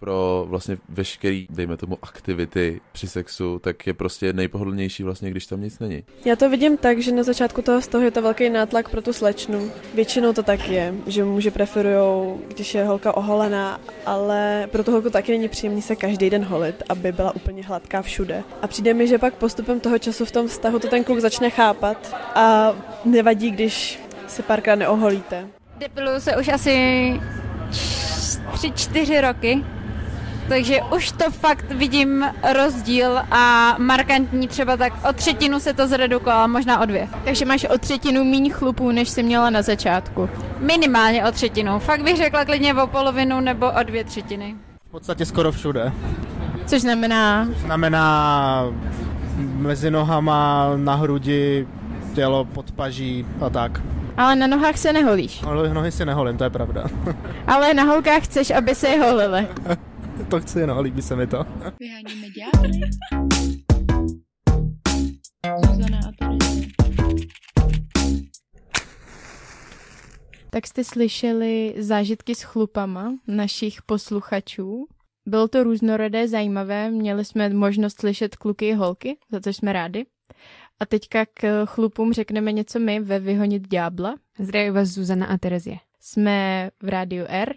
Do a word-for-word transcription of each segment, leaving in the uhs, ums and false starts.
pro vlastně veškerý, dejme tomu, aktivity při sexu, tak je prostě nejpohodlnější vlastně, když tam nic není. Já to vidím tak, že na začátku toho z toho je to velký nátlak pro tu slečnu. Většinou to tak je, že muži preferujou, když je holka oholená, ale pro tu holku taky není příjemný se každý den holit, aby byla úplně hladká všude. A přijde mi, že pak postupem toho času v tom vztahu to ten kluk začne chápat a nevadí, když se párkrát neoholíte. Depiluju se už asi tři, čtyři roky. Takže už to fakt vidím rozdíl a markantní, třeba tak o třetinu se to zredukovalo, možná o dvě. Takže máš o třetinu míň chlupů, než jsi měla na začátku? Minimálně o třetinu, fakt bych řekla klidně o polovinu nebo o dvě třetiny. V podstatě skoro všude. Což znamená? Což znamená mezi nohama, na hrudi, tělo, podpaží a tak. Ale na nohách se neholíš? Ale nohy si neholím, to je pravda. Ale na holkách chceš, aby se je holily. To chci, no, líbí se mi to. Vyháníme ďábly. Zuzana a Tereza. Tak jste slyšeli zážitky s chlupama našich posluchačů. Bylo to různorodé, zajímavé, měli jsme možnost slyšet kluky i holky, za to jsme rádi. A teďka k chlupům řekneme něco my ve Vyhonit ďábla. Zdraví vás Zuzana a Terezie. Jsme v rádiu R.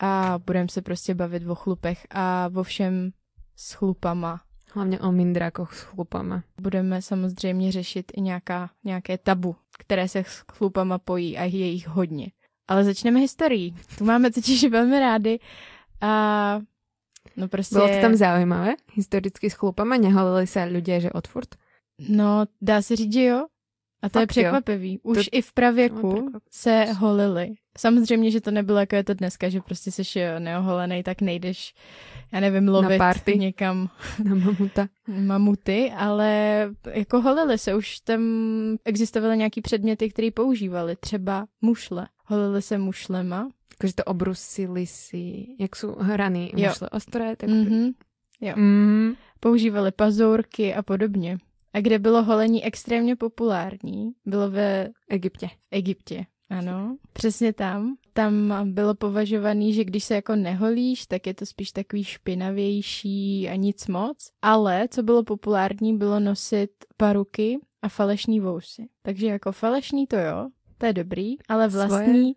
A budeme se prostě bavit o chlupech a o všem s chlupama. Hlavně o mindrákoch s chlupama. Budeme samozřejmě řešit i nějaká, nějaké tabu, které se s chlupama pojí a je jich hodně. Ale začneme historií. Tu máme totiž velmi rádi. A no prostě... Bylo to tam zaujímavé? Historicky s chlupama? Neholili se lidé, že odfurt? No, dá se říct, že jo. A to Fakt je překvapivý. Už to... i v pravěku se holili. Samozřejmě, že to nebylo jako je to dneska, že prostě seš neoholenej, tak nejdeš, já nevím, lovit někam na mamuta. mamuty, ale jako holili se, už tam existovaly nějaký předměty, které používali, třeba mušle. Holili se mušlema. Takže to obrusili si, jak jsou hrany mušle ostré, tak... Mm-hmm. Jo. Mm. Používali pazourky a podobně. A kde bylo holení extrémně populární, bylo ve... Egyptě. Egyptě. Ano, přesně tam. Tam bylo považovaný, že když se jako neholíš, tak je to spíš takový špinavější a nic moc. Ale co bylo populární, bylo nosit paruky a falešní vousy. Takže jako falešní to jo, to je dobrý, ale vlastní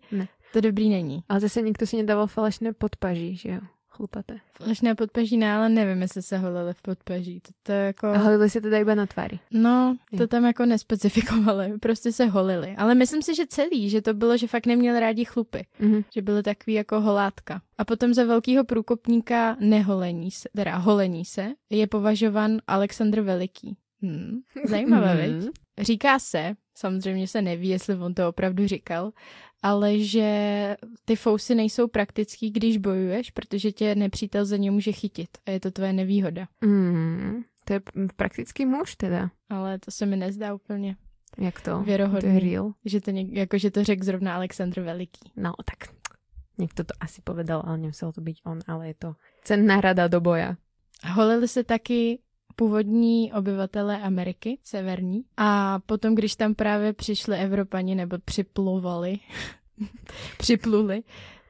to dobrý není. Ale zase někdo si nedával falešné podpaží, že jo? Chlupaté. Falešné podpaží, ne, ale nevím, jestli se holili v podpaží. To, to jako... A holili se teda iba na tváři. No, to je. Tam jako nespecifikovali, prostě se holili. Ale myslím si, že celý, že to bylo, že fakt neměli rádi chlupy. Mm-hmm. Že byly takový jako holátka. A potom za velkýho průkopníka neholení se, teda holení se, je považovan Alexandr Veliký. Hmm. Zajímavé, mm-hmm. Viď? Říká se, samozřejmě se neví, jestli on to opravdu říkal, ale že ty fousy nejsou praktický, když bojuješ, protože tě nepřítel za ně může chytit a je to tvoje nevýhoda. Mm, to je praktický muž teda. Ale to se mi nezdá úplně. Jak to? Věrohodný. To je real. Že to, něk- jako, že to řekl zrovna Alexandr Veliký. No tak někdo to asi povedal, ale nemusel to být on, ale je to cenná rada do boja. Holili se taky původní obyvatelé Ameriky, severní. A potom, když tam právě přišli Evropani, nebo připlovali, připluli,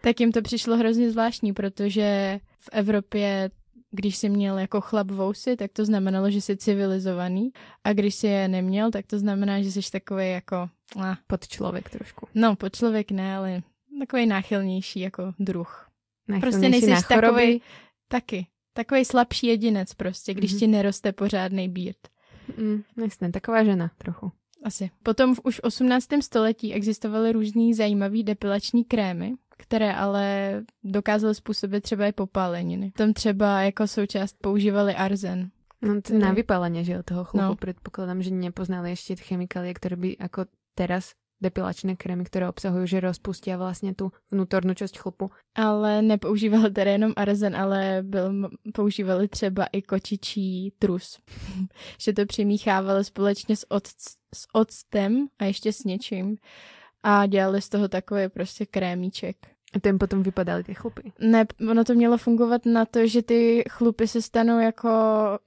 tak jim to přišlo hrozně zvláštní, protože v Evropě, když si měl jako chlap vousy, tak to znamenalo, že jsi civilizovaný. A když si je neměl, tak to znamená, že jsi takovej jako... Ah, podčlověk trošku. No, podčlověk ne, ale takovej náchylnější jako druh. Náchylnější prostě nejsi takovej... Taky. Takový slabší jedinec prostě, když mm-hmm. ti neroste pořádnej bírt. Mm, jasně, taková žena trochu. Asi. Potom v už osmnáctém století existovaly různý zajímavý depilační krémy, které ale dokázaly způsobit třeba i popáleniny. Tam třeba jako součást používali arzen. No to na vypálenie, že od toho chlupu no. Predpokladám, že nepoznali ešte chemikálie, ktoré by ako teraz... depilačné krémy, které obsahují, že rozpustí vlastně tu vnútornou část chlupu. Ale nepoužívali teda jenom arzen, ale byl, používali třeba i kočičí trus. Že to přimíchávali společně s, oc, s octem a ještě s něčím a dělali z toho takový prostě krémíček. A to jim potom vypadaly ty chlupy? Ne, ono to mělo fungovat na to, že ty chlupy se stanou jako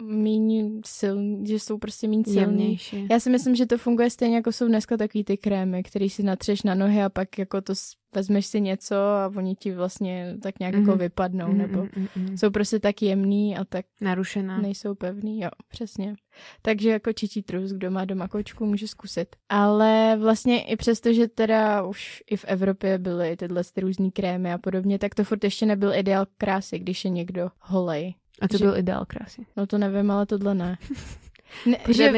míň silný, že jsou prostě míň silnější. Já si myslím, že to funguje stejně, jako jsou dneska takový ty krémy, který si natřeš na nohy a pak jako to vezmeš si něco a oni ti vlastně tak nějak mm-hmm. jako vypadnou, mm-hmm. nebo mm-hmm. jsou prostě tak jemný a tak narušená. Nejsou pevný, jo, přesně. Takže jako čičí trus, kdo má doma kočku, může zkusit. Ale vlastně i přesto, že teda už i v Evropě byly tyhle různý krémy a podobně, tak to furt ještě nebyl ideál krásy, když je někdo holej. A to že... byl ideál krásy? No to nevím, ale tohle ne. Ne, že,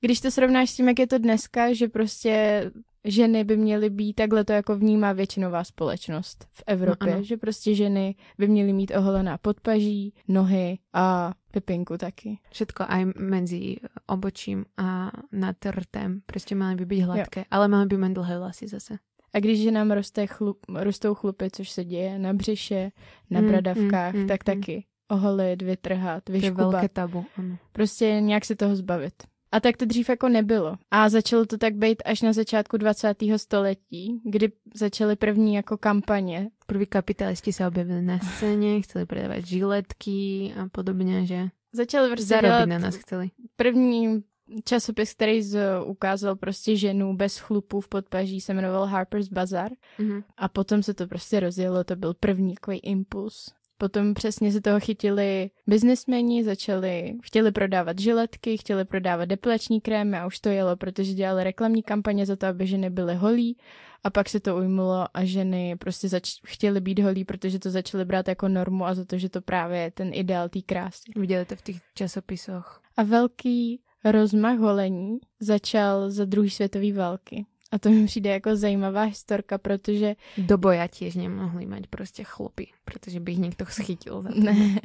když to srovnáš s tím, jak je to dneska, že prostě ženy by měly být, takhle to jako vnímá většinová společnost v Evropě, no, že prostě ženy by měly mít oholená podpaží, nohy a pipinku taky. Všetko aj mezi obočím a nad rtem, prostě měly by být hladké, jo. Ale měly by mít dlhé vlasy zase. A když ženám roste chlup, rostou chlupy, což se děje na břiše, na mm, bradavkách, mm, tak mm, taky. Oholit, vytrhat, vyškubat. To je velké tabu. Ano. Prostě nějak se toho zbavit. A tak to dřív jako nebylo. A začalo to tak být až na začátku dvacátého století, kdy začaly první jako kampaně. První kapitalisti se objevili na scéně, chtěli prodávat žiletky a podobně, že? Začali dělat na nás chtěli. První časopis, který z, ukázal prostě ženu bez chlupů v podpaží, se jmenoval Harper's Bazaar. Mhm. A potom se to prostě rozjelo, to byl první takový impuls. Potom přesně se toho chytili biznismeni, začali, chtěli prodávat žiletky, chtěli prodávat depilační krémy a už to jelo, protože dělali reklamní kampaně za to, aby ženy byly holí a pak se to ujmulo a ženy prostě zač- chtěly být holí, protože to začaly brát jako normu a za to, že to právě je ten ideál té krásy. Viděli to v těch časopisoch. A velký rozmach holení začal za druhé světové války. A to mi přijde jako zajímavá historka, protože... Do boja těž nemohli mít prostě chlopy, protože by jich někdo schytil. Za to. Ne.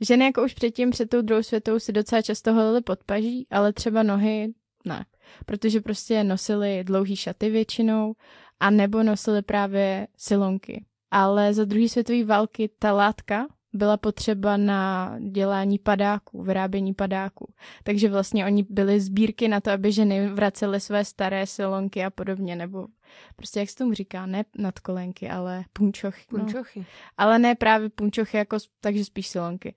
Ženy jako už předtím, před tou druhou světou si docela často holily podpaží, ale třeba nohy ne. Protože prostě nosily dlouhý šaty většinou a nebo nosily právě silonky. Ale za druhé světové války ta látka byla potřeba na dělání padáků, vyrábění padáků. Takže vlastně oni byly sbírky na to, aby ženy vracely své staré silonky a podobně, nebo prostě jak se tomu říká, ne nadkolenky, ale punčochy. Punčochy. No. Ale ne právě punčochy, jako, takže spíš silonky.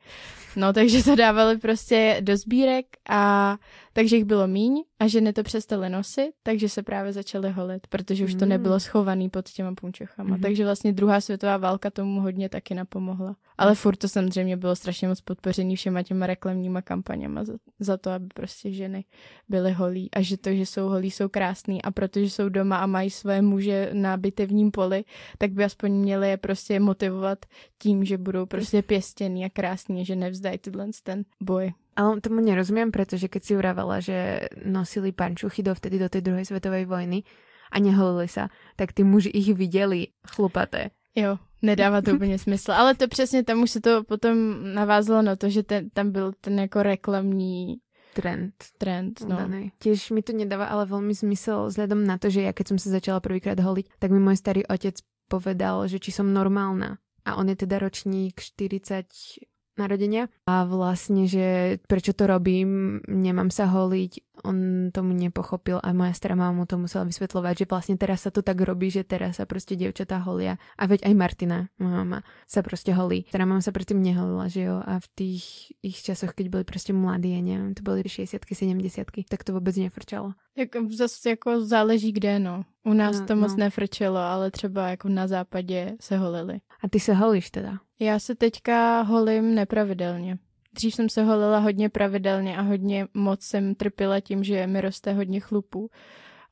No, takže to dávali prostě do sbírek a takže jich bylo míň a ženy to přestaly nosit, takže se právě začaly holit, protože už to nebylo schovaný pod těma punčochama. Mm-hmm. Takže vlastně druhá světová válka tomu hodně taky napomohla. Ale furt to samozřejmě bylo strašně moc podpořený všema těma reklamníma kampaněma za, za to, aby prostě ženy byly holí a že to, že jsou holí, jsou krásný a protože jsou doma a mají své muže na bitevním poli, tak by aspoň měli je prostě motivovat tím, že budou prostě pěstěný a krásný, že nevzdají tyhle ten boj. Ale tomu nerozumím, protože keď si vravala, že nosili pančuchy dovtedy do té druhé světové vojny a neholili se, tak ty muži ich viděli chlupaté. Jo, nedává to úplně smysl, ale to přesně tam už se to potom navázalo na to, že ten, tam byl ten jako reklamní Trend. Trend, no. Danej. Tiež mi to nedáva ale veľmi zmysel vzhľadom na to, že ja keď som sa začala prvýkrát holiť, tak mi môj starý otec povedal, že či som normálna. A on je teda ročník štyridsať narodenia. A vlastne, že prečo to robím, nemám sa holiť, on tomu nepochopil a moja stará mama mu to musela vysvetľovať, že vlastne teraz sa to tak robí, že teraz sa proste dievčatá holia. A veď aj Martina, moja mama, sa proste holí. Stará mama sa predtým neholila, že jo? A v tých ich časoch, keď boli proste mladí, ja neviem, to boli šesťdesiatky, sedemdesiatky, tak to vôbec nefrčalo. Jak, zase jako záleží kde, no. U nás no, to moc no. nefrčelo, ale třeba jako na západě se holili. A ty se holíš teda? Já se teďka holím nepravidelně. Dřív jsem se holila hodně pravidelně a hodně moc jsem trpila tím, že mi roste hodně chlupů.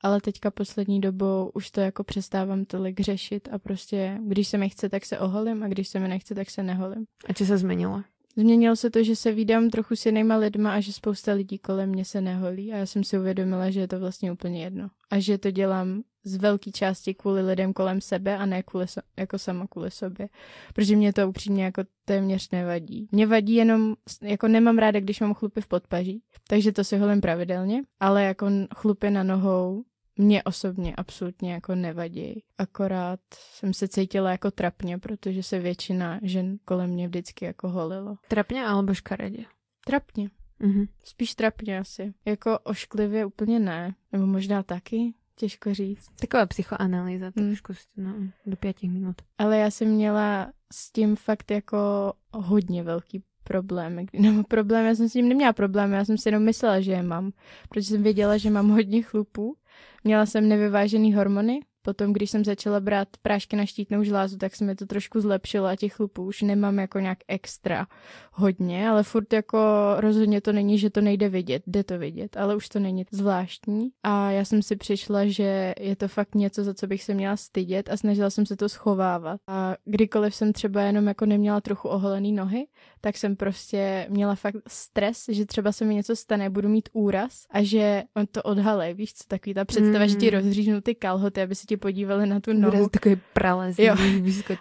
Ale teďka poslední dobou už to jako přestávám tolik řešit a prostě když se mi chce, tak se oholím a když se mi nechce, tak se neholím. A co se změnilo? Změnilo se to, že se vídám trochu s jinýma lidma a že spousta lidí kolem mě se neholí a já jsem si uvědomila, že je to vlastně úplně jedno. A že to dělám z velké části kvůli lidem kolem sebe a ne kvůli so, jako sama kvůli sobě. Protože mě to upřímně jako téměř nevadí. Mě vadí jenom, jako nemám ráda, když mám chlupy v podpaží, takže to si holím pravidelně, ale jako chlupy na nohou mě osobně absolutně jako nevadí. Akorát jsem se cítila jako trapně, protože se většina žen kolem mě vždycky jako holilo. Trapně alebo škaredě? Trapně. Mm-hmm. Spíš trapně asi. Jako ošklivě úplně ne. Nebo možná taky. Těžko říct. Taková psychoanalýza trošku no, do pěti minut. Ale já jsem měla s tím fakt jako hodně velký problém. No, problém, já jsem s tím neměla problém, já jsem si jenom myslela, že je mám. Protože jsem věděla, že mám hodně chlupů. Měla jsem nevyvážený hormony Potom, když jsem začala brát prášky na štítnou žlázu, tak se mi to trošku zlepšilo a těch chlupů už nemám jako nějak extra hodně, ale furt jako rozhodně to není, že to nejde vidět, jde to vidět, ale už to není zvláštní. A já jsem si přišla, že je to fakt něco, za co bych se měla stydět, a snažila jsem se to schovávat. A kdykoliv jsem třeba jenom jako neměla trochu oholený nohy, tak jsem prostě měla fakt stres, že třeba se mi něco stane, budu mít úraz a že on to odhalej, víš co, takový ta představa, mm. že ti rozříznou ty kalhoty, aby si ti podívali na tu nohu. Takový prales. Jo.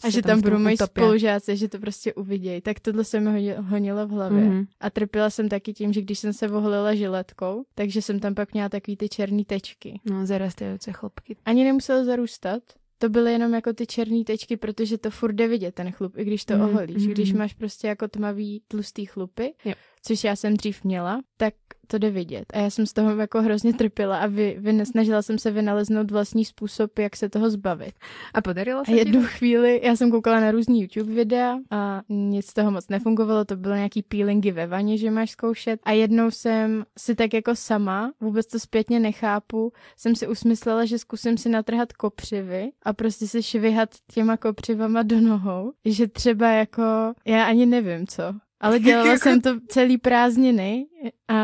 A že tam, tam budou moji spolužáci, že to prostě uvidějí. Tak tohle se mi honilo v hlavě. Mm. A trpěla jsem taky tím, že když jsem se oholila žiletkou, takže jsem tam pak měla takový ty černý tečky. No, zarůstající chlupky. Ani nemuselo zarůstat. To byly jenom jako ty černé tečky, protože to furt jde vidět ten chlup, i když to mm. oholíš. Mm. Když máš prostě jako tmavý, tlustý chlupy, jo. což já jsem dřív měla, tak to jde vidět. A já jsem z toho jako hrozně trpěla a vy, vy, snažila jsem se vynaleznout vlastní způsob, jak se toho zbavit. A podarilo se a jednu tím? Chvíli, já jsem koukala na různý YouTube videa a nic z toho moc nefungovalo, to bylo nějaký peelingy ve vaně, že máš zkoušet. A jednou jsem si tak jako sama, vůbec to zpětně nechápu, jsem si usmyslela, že zkusím si natrhat kopřivy a prostě se švihat těma kopřivama do nohou, že třeba jako, já ani nevím co. Ale dělala jsem to celý prázdniny a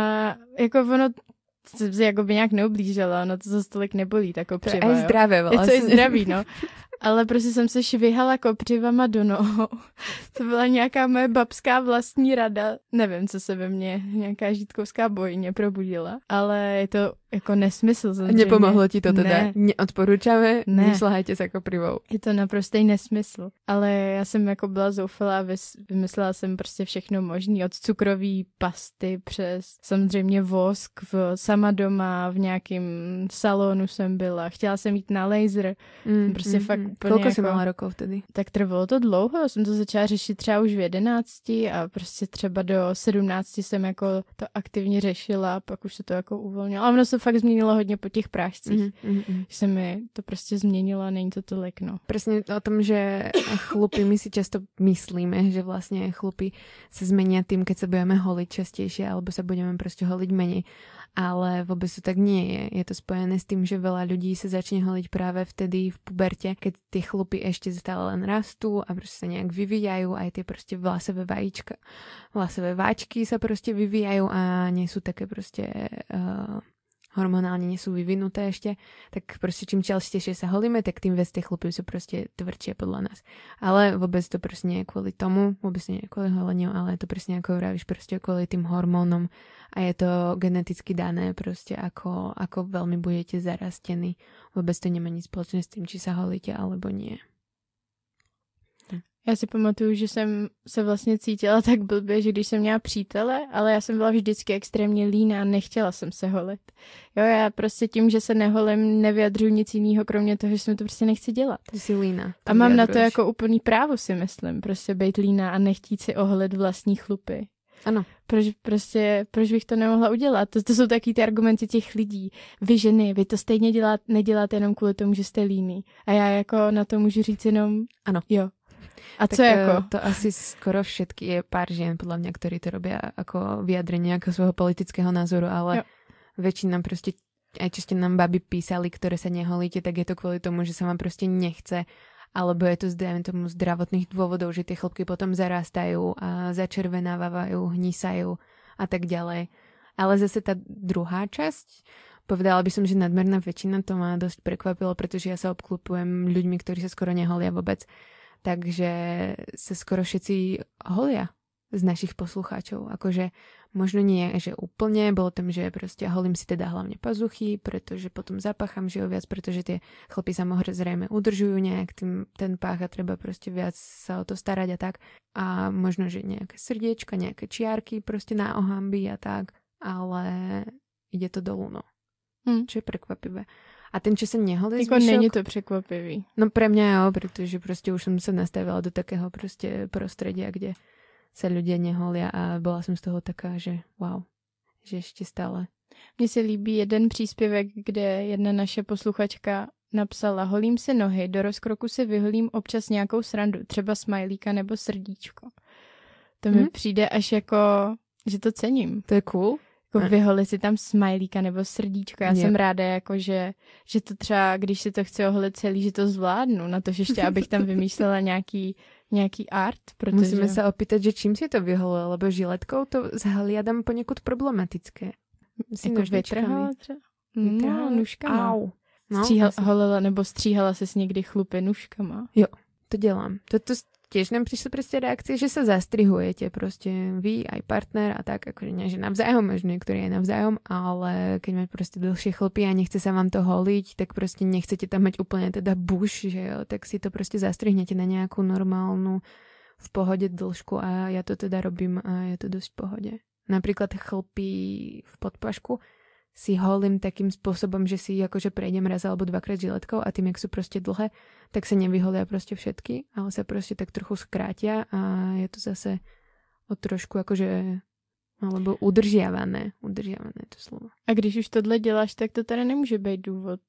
jako ono se jako by nějak neublížilo, ono to zase tolik nebolí, ta kopřiva. To je zdravé, vlastně. Je to i zdraví, no. Ale prostě jsem se švihala kopřivama do nohou. To byla nějaká moje babská vlastní rada. Nevím, co se ve mně nějaká žítkovská bojně probudila. Ale je to jako nesmysl. Samozřejmě. Nepomohlo ti to teda? Ne. Neodporučáme, ne. Nešlahajte za koprivou. Je to naprostý nesmysl. Ale já jsem jako byla zoufalá, vymyslela jsem prostě všechno možné. Od cukrový pasty přes samozřejmě vosk, v, sama doma, v nějakém salonu jsem byla. Chtěla jsem jít na laser. Mm, prostě mm, fakt mm. Kolko jako, jsem měla rokov tedy? Tak trvalo to dlouho, já jsem to začala řešit třeba už v jedenácti a prostě třeba do sedmnácti jsem jako to aktivně řešila, pak už se to jako uvolnilo. A ono se fakt změnilo hodně po těch prášcích. Mm, mm, že se mi to prostě změnilo a není to tolik, no. Přesně o tom, že chlupy, my si často myslíme, že vlastně chlupy se změní tím, keď se budeme holit častější, alebo se budeme prostě holit méně. Ale vůbec to tak nie je. Je to spojené s tím, že veľa ľudí se začne holiť právě vtedy v pubertě, keď tie chlupy ešte stále len rastú a proste sa nejak vyvíjajú, aj tie proste vlásové vajíčka, vlásové váčky sa proste vyvíjajú a nie sú také proste uh, hormonálne nie sú vyvinuté ešte, tak proste čím častejšie sa holíme, tak tým viac tie chlupy sú proste tvrdšie podľa nás. Ale vôbec to proste nie je kvôli tomu, vôbec nie je kvôli holeniu, ale je to presne ako vravíš, proste kvôli tým hormónom a je to geneticky dané proste, ako, ako veľmi budete zarastení. Vôbec to nemá nič spoločné s tým, či sa holíte alebo nie. Já si pamatuju, že jsem se vlastně cítila tak blbě, že když jsem měla přítele, ale já jsem byla vždycky extrémně líná a nechtěla jsem se holit. Jo, já prostě tím, že se neholím, nevyjadřuji nic jiného, kromě toho, že jsem to prostě nechci dělat. Ty jsi líná. A mám vyjadruš. Na to jako úplný právo, si myslím, prostě být líná a nechtít si oholit vlastní chlupy. Ano. Proč, prostě, proč bych to nemohla udělat? To, to jsou taky ty argumenty těch lidí. Vy ženy, vy to stejně děláte, neděláte jenom kvůli tomu, že jste líný. A já jako na to můžu říct jenom ano. Jo. A tak co jako? To asi skoro všetky je pár žien, podľa mňa, ktorí to robia ako vyjadrenie ako svojho politického názoru, ale jo. Väčšina proste, aj čo ste nám babi písali, ktoré sa neholíte, tak je to kvôli tomu, že sa vám proste nechce, alebo je to z tomu zdravotných dôvodov, že tie chlopky potom zarastajú a začervenávajú, hnisajú a tak ďalej. Ale zase tá druhá časť, povedala by som, že nadmerná väčšina, to ma dosť prekvapilo, pretože ja sa obklupujem ľuďmi, ktorí sa skoro neholia vôbec. Takže sa skoro všetci holia z našich poslucháčov. Akože možno nie, že úplne, bolo tam, že proste holím si teda hlavne pazuchy, pretože potom zapácham, že jo viac, pretože tie chlpy sa zrejme udržujú nejak tým, ten pách a treba proste viac sa o to starať a tak. A možno, že nejaké srdiečka, nejaké čiarky proste na ohambi a tak, ale ide to dolu, no. Hmm. Čo je prekvapivé. A ten, čo sa neholí zvyšok... Jako není to překvapivý. No pre mňa jo, pretože proste už som sa nastavila do takého proste prostredia, kde sa ľudia neholia a bola som z toho taká, že wow, že ešte stále. Mne se líbí jeden příspěvek, kde jedna naše posluchačka napsala: holím si nohy, do rozkroku si vyholím občas nějakou srandu, třeba smajlíka nebo srdíčko. To mi hmm? přijde až jako, že to cením. To je cool. Jako vyholit si tam smajlíka nebo srdíčko. Já yep. jsem ráda, jako že, že to třeba, když si to chci oholit celý, že to zvládnu. Na to, že ještě abych tam vymýšlela nějaký, nějaký art. Protože... Musíme se opýtat, že čím si to vyholila, lebo žiletkou to zhliadám poněkud problematické. Jsi jako vytrhala třeba? Vytrhala no, nůžkama. Au. No, Stříhal, holila nebo stříhala ses někdy chlupy nůžkama? Jo, to dělám. Toto tiež nám prišli proste reakcie, že sa zastrihujete proste vy, aj partner a tak, akože nie, že navzájom, možno niektorí aj navzájom, ale keď máte proste dlhšie chlpy a nechce sa vám to holiť, tak proste nechcete tam mať úplne teda buš, že jo, tak si to proste zastrihnete na nejakú normálnu v pohode dĺžku a ja to teda robím a je to dosť v pohode. Napríklad chlpy v podpašku si holím takým spôsobom, že si akože prejdem raz alebo dvakrát žiletkou a tým, jak sú proste dlhé, tak sa nevyholia proste všetky, ale sa proste tak trochu skrátia a je to zase o trošku akože alebo udržiavané. Udržiavané je to slovo. A když už tohle děláš, tak to teda nemůže být důvod.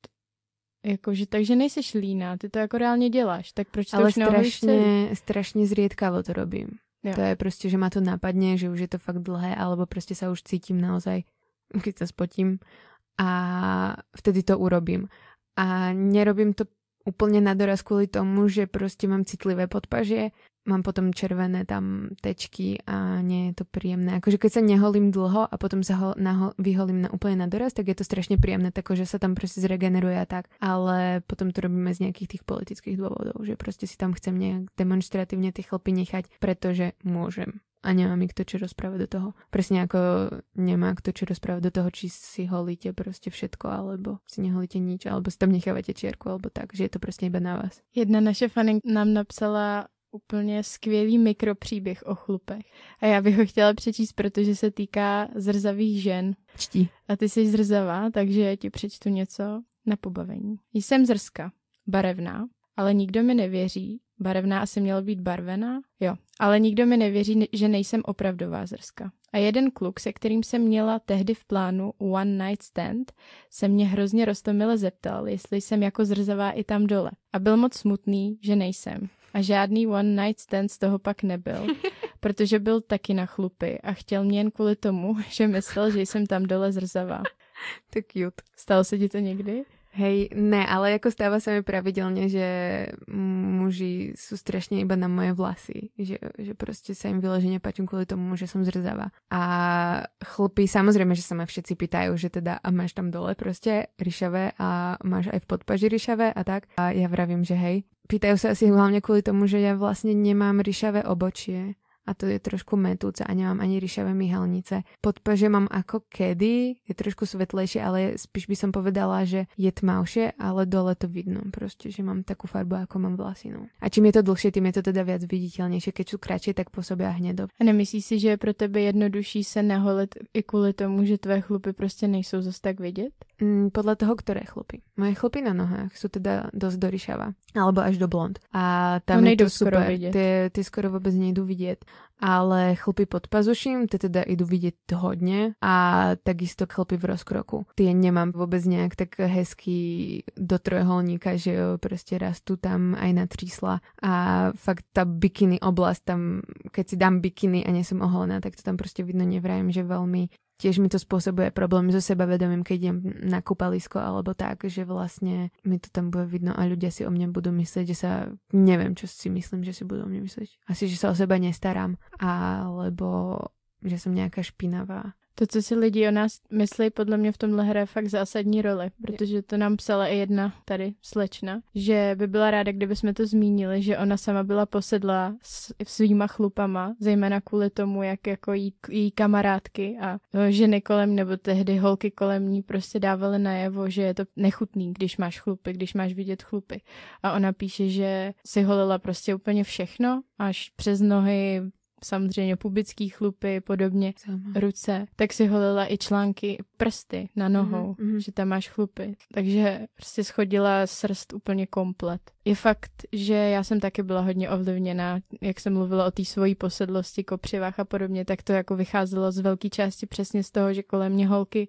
Jakože, takže nejseš líná, ty to jako reálně děláš, tak proč to ale už nehojíš celý? Ale strašne zriedkavo to robím. Jo. To je proste, že ma to napadne, že už je to fakt dlhé, alebo proste sa už cítim naozaj keď sa spotím a vtedy to urobím. A nerobím to úplne na doraz kvôli tomu, že proste mám citlivé podpažie, mám potom červené tam tečky a nie je to príjemné. Akože keď sa neholím dlho a potom sa ho, naho, vyholím na, úplne na doraz, tak je to strašne príjemné, takže sa tam proste zregeneruje a tak. Ale potom to robíme z nejakých tých politických dôvodov, že proste si tam chcem nejak demonstratívne tie chlpy nechať, pretože môžem. A nemá mi kto čo rozprávať do toho. Presne ako nemá kto čo rozprávať do toho, či si holíte proste všetko, alebo si neholíte nič, alebo si tam nechávate čierku, alebo tak, že je to proste iba na vás. Jedna naše faninka nám napsala úplně skvělý mikropříběh o chlupech. A já bych ho chtěla přečíst, protože se týká zrzavých žen. Čtí. A ty jsi zrzavá, takže ti přečtu něco na pobavení. Jsem zrzka, barevná, ale nikdo mi nevěří. Barevná asi měla být barvená? Jo, ale nikdo mi nevěří, že nejsem opravdová zrzka. A jeden kluk, se kterým jsem měla tehdy v plánu one night stand, se mě hrozně roztomile zeptal, jestli jsem jako zrzavá i tam dole. A byl moc smutný, že nejsem. A žádný one night stand z toho pak nebyl, protože byl taky na chlupy a chtěl mě jen kvůli tomu, že myslel, že jsem tam dole zrzavá. To cute. Stalo se ti to někdy? Hej, ne, ale ako stáva sa mi pravidelne, že muži sú strašne iba na moje vlasy. Že, že proste sa im vyloženie páčim kvôli tomu, že som zrzavá. A chlpy, samozrejme, že sa ma všetci pýtajú, že teda a máš tam dole proste ryšavé a máš aj v podpaži ryšavé a tak. A ja vravím, že hej. Pýtajú sa asi hlavne kvôli tomu, že ja vlastne nemám ryšavé obočie. A to je trošku metúce a nemám ani ryšavé myhalnice. Podpaže mám ako kedy, je trošku svetlejšie, ale spíš by som povedala, že je tmavšie, ale dole to vidno proste, že mám takú farbu, ako mám vlasy. No. A čím je to dlhšie, tým je to teda viac viditeľnejšie. Keď sú kratšie, tak pôsobia hnedo. A nemyslíš si, že je pro tebe jednodušší se naholit i kvôli tomu, že tvoje chlupy proste nejsou zase tak vidieť? Mm, podľa toho, ktoré chlupy. Moje chlupy na nohách sú teda dosť do ryšava, alebo až do blond. A tam no, je to super. Tie, tie skoro vôbec nejdú vidieť. Ale chlpy pod pazuším, tie teda idú vidieť hodne a takisto chlpy v rozkroku. Tie nemám vôbec nejak tak hezky do trojholníka, že jo, proste rastú tam aj na třísla a fakt tá bikini oblasť tam, keď si dám bikini a nie som oholená, tak to tam proste vidno nevrajem, že veľmi. Tiež mi to spôsobuje problém so sebavedomím, keď idem na kúpalisko alebo tak, že vlastne mi to tam bude vidno a ľudia si o mne budú myslieť, že sa, neviem, čo si myslím, že si budú o mne myslieť. Asi, že sa o seba nestarám, alebo že som nejaká špinavá. To, co si lidi o nás myslí, podle mě v tomhle hraje fakt zásadní roli, protože to nám psala i jedna tady slečna, že by byla ráda, kdyby jsme to zmínili, že ona sama byla posedlá s svýma chlupama, zejména kvůli tomu, jak jako jí, jí kamarádky a ženy kolem, nebo tehdy holky kolem ní prostě dávaly najevo, že je to nechutný, když máš chlupy, když máš vidět chlupy. A ona píše, že si holila prostě úplně všechno, až přes nohy, samozřejmě pubický chlupy, podobně Sama. ruce, tak si holila i články, prsty na nohou, mm-hmm. že tam máš chlupy. Takže prostě schodila srst úplně komplet. Je fakt, že já jsem taky byla hodně ovlivněná, jak jsem mluvila o té svojí posedlosti, kopřivách a podobně, tak to jako vycházelo z velké části přesně z toho, že kolem mě holky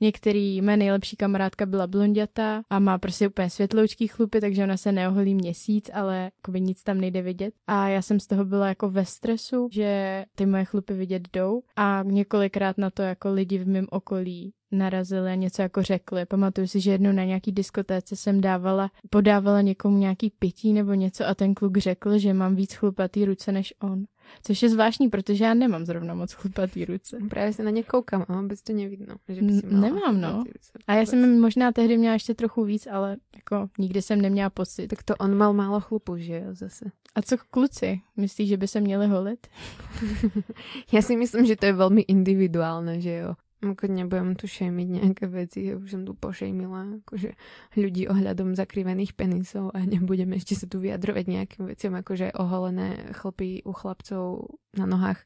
Některý, mé nejlepší kamarádka byla blondětá a má prostě úplně světloučký chlupy, takže ona se neoholí měsíc, ale jakoby nic tam nejde vidět. A já jsem z toho byla jako ve stresu, že ty moje chlupy vidět jdou a několikrát na to jako lidi v mém okolí narazili a něco jako řekli. Pamatuju si, že jednou na nějaký diskotéce jsem dávala, podávala někomu nějaký pití nebo něco a ten kluk řekl, že mám víc chlupatý ruce než on. Což je zvláštní, protože já nemám zrovna moc chlupatý ruce. Právě se na ně koukám a vůbec to nevidno, že by si měla. Nemám, no. A já jsem možná tehdy měla ještě trochu víc, ale jako nikdy jsem neměla pocit. Tak to on mal málo chlupu, že jo, zase. A co kluci? Myslíš, že by se měli holit? Já si myslím, že to je velmi individuálne, že jo. Ako nebudem tu šejmiť nejaké veci, ja už som tu pošejmila akože ľudí ohľadom zakrivených penisov a nebudem ešte sa tu vyjadrovať nejakým veciom, akože oholené chlpy u chlapcov na nohách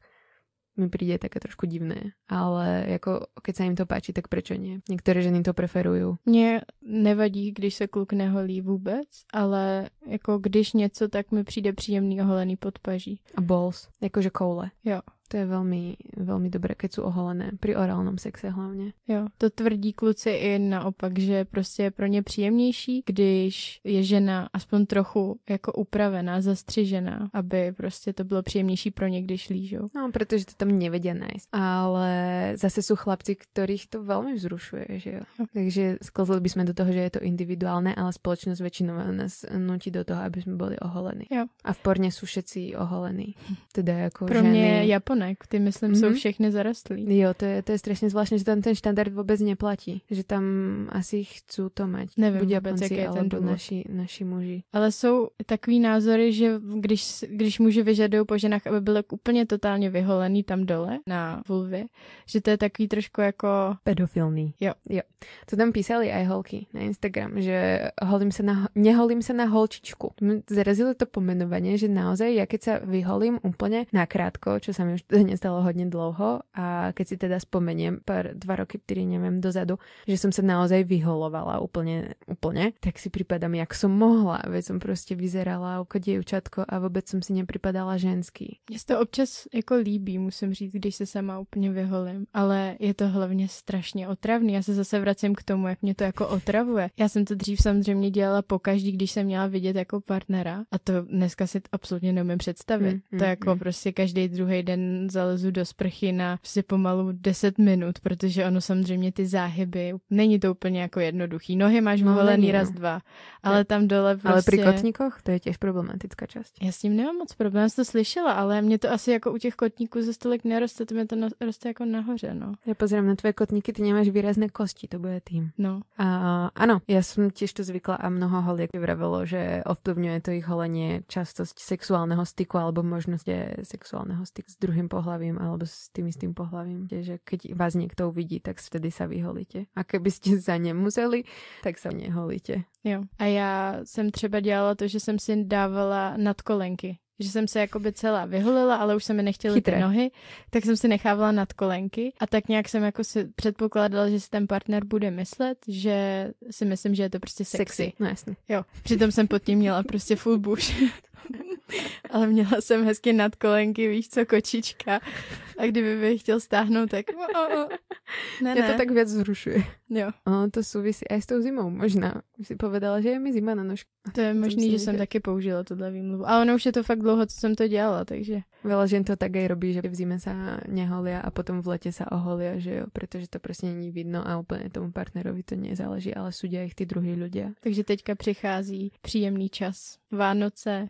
mi príde také trošku divné, ale jako keď sa im to páči, tak prečo nie? Niektoré ženy to preferujú. Mne nevadí, když se kluk neholí vůbec, ale jako když něco, tak mi přijde příjemný oholený podpaží. A balls, jakože koule. Jo. To je velmi, velmi dobré, keď sú oholené, pri orálnom sexe hlavně. Jo, to tvrdí kluci i naopak, že prostě je pro ně příjemnější, když je žena aspoň trochu jako upravená, zastřižená, aby prostě to bylo příjemnější pro ně, když lížou. No, protože to tam nevedia nájsť. Ale zase sú chlapci, ktorých to veľmi vzrušuje, že jo. jo. Takže sklzli by sme do toho, že je to individuálne, ale spoločnosť väčšinou nás nutí do toho, aby sme boli oholení. Jo. A v porne sú všetci oholení. Teda jako pro ženy. Mě Japon ty, myslím, jsou všechny zarostlí. Jo, to je, to je strašně zvláštní, že tam ten štandard vůbec neplatí. Že tam asi chcú to mať. Nevím vůbec, jaký je ten důvod. Naši, naši muži. Ale jsou takový názory, že když, když muži vyžadují po ženách, aby byly úplně totálně vyholený tam dole na vulvě, že to je takový trošku jako... pedofilný. Jo. Jo. To tam písali aj holky na Instagram, že holím se na, neholím se na holčičku. Zarazilo to pomenovanie, že naozaj, ja keď sa vyholím úplně nakrátko, čo sa mi už nestalo hodně dlouho a keď si teda spomeniem pár dva roky, ktorý neviem dozadu, že som sa naozaj vyholovala úplne, úplne, tak si pripadám, jak som mohla, veď som prostě vyzerala ako dievčatko a vôbec som si nepripadala ženský. Mne to občas jako líbí, musím říct, když se sama úplně vyholím, ale je to hlavně strašně otravný. Já se zase vracím k tomu, jak mě to jako otravuje. Já jsem to dřív samozřejmě dělala pokaždý, když jsem měla vidět jako partnera a to dneska si absolutně neumím představit. Mm, mm, to jako mm. prostě každý druhý den zalezu do sprchy na si pomalu deset minut, protože ono samozřejmě ty záhyby, není to úplně jako jednoduchý. Nohy máš vyholený no, raz, no. dva, ale ne. Tam dole prostě... Ale při kotníkoch to je těž problematická část. Já s tím nemám moc problém, já jsem to slyšela, ale mě to asi jako u těch kotníků ze stolek neroste, to mě to roste jako nahoře, no. Já pozerám na tvoje kotníky, ty nemáš výrazné kosti, to bude tým. No. A, ano, já jsem těž to zvykla a mnoho holiek vyvravilo, že ovplyvňuje to jejich holení častost sexuálního styku alebo možnost sexuálního styku s druhým pohlavím alebo s tým istým pohlavím. Že keď vás niekto uvidí, tak vtedy sa vyholíte. A keby ste za nemuseli, tak sa neholíte. Jo. A já jsem třeba dělala to, že jsem si dávala nadkolenky. Že jsem se jakoby celá vyholila, ale už se mi nechtěly Chytré. Ty nohy, tak jsem si nechávala nadkolenky a tak nějak jsem jako si předpokládala, že si ten partner bude myslet, že si myslím, že je to prostě sexy. sexy. No jasně. Jo. Přitom jsem pod tím měla prostě full bush. Ale měla jsem hezky nadkolenky, víš co, kočička. A kdyby bych chtěl stáhnout, tak... Ne, ne. Mě to tak viac zrušuje. Jo. Ono to souvisí aj s tou zimou, možná. Už si povedala, že je mi zima na nožku. To je možný, že jsem taky použila tohle výmluvu. Ale ono už je to fakt dlouho, co jsem to dělala, takže... Veľa žen to tak aj robí, že v zime sa neholia a potom v lete sa oholia, že jo, protože to prostě není vidno a úplně tomu partnerovi to nezáleží, ale sudia ich tí druhí ľudia. Takže teďka přichází příjemný čas. Vánoce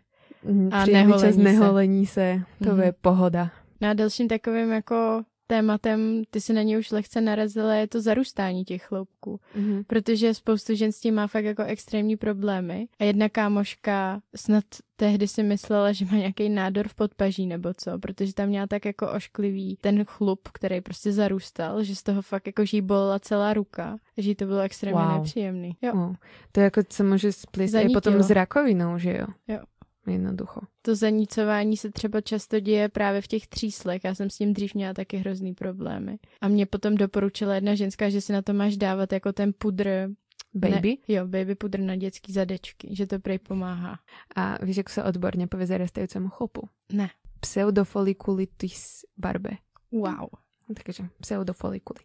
a neholení čas se. neholení se. To mm-hmm. je pohoda. No a dalším takovým jako tématem, ty si na ně už lehce narazila, je to zarůstání těch chloupků. Mm-hmm. Protože spoustu žen s tím má fakt jako extrémní problémy. A jedna kámoška snad tehdy si myslela, že má nějaký nádor v podpaží nebo co, protože tam měla tak jako ošklivý ten chlup, který prostě zarůstal, že z toho fakt jako jí bolela celá ruka, že jí to bylo extrémně wow. nepříjemný. Jo. Wow. To jako se může splést i potom s rakovinou, že jo? Jo. Jednoducho. To zanícování se třeba často děje právě v těch tříslech. Já jsem s tím dřív měla taky hrozný problémy. A mě potom doporučila jedna ženská, že si na to máš dávat jako ten pudr baby. Ne, jo, baby pudr na dětský zadečky, že to prej pomáhá. A víš, jak se odborně pově zarastajúcemu chlupu? Ne. Pseudofoliculitis barbe. Wow. takže pseudofolikuly.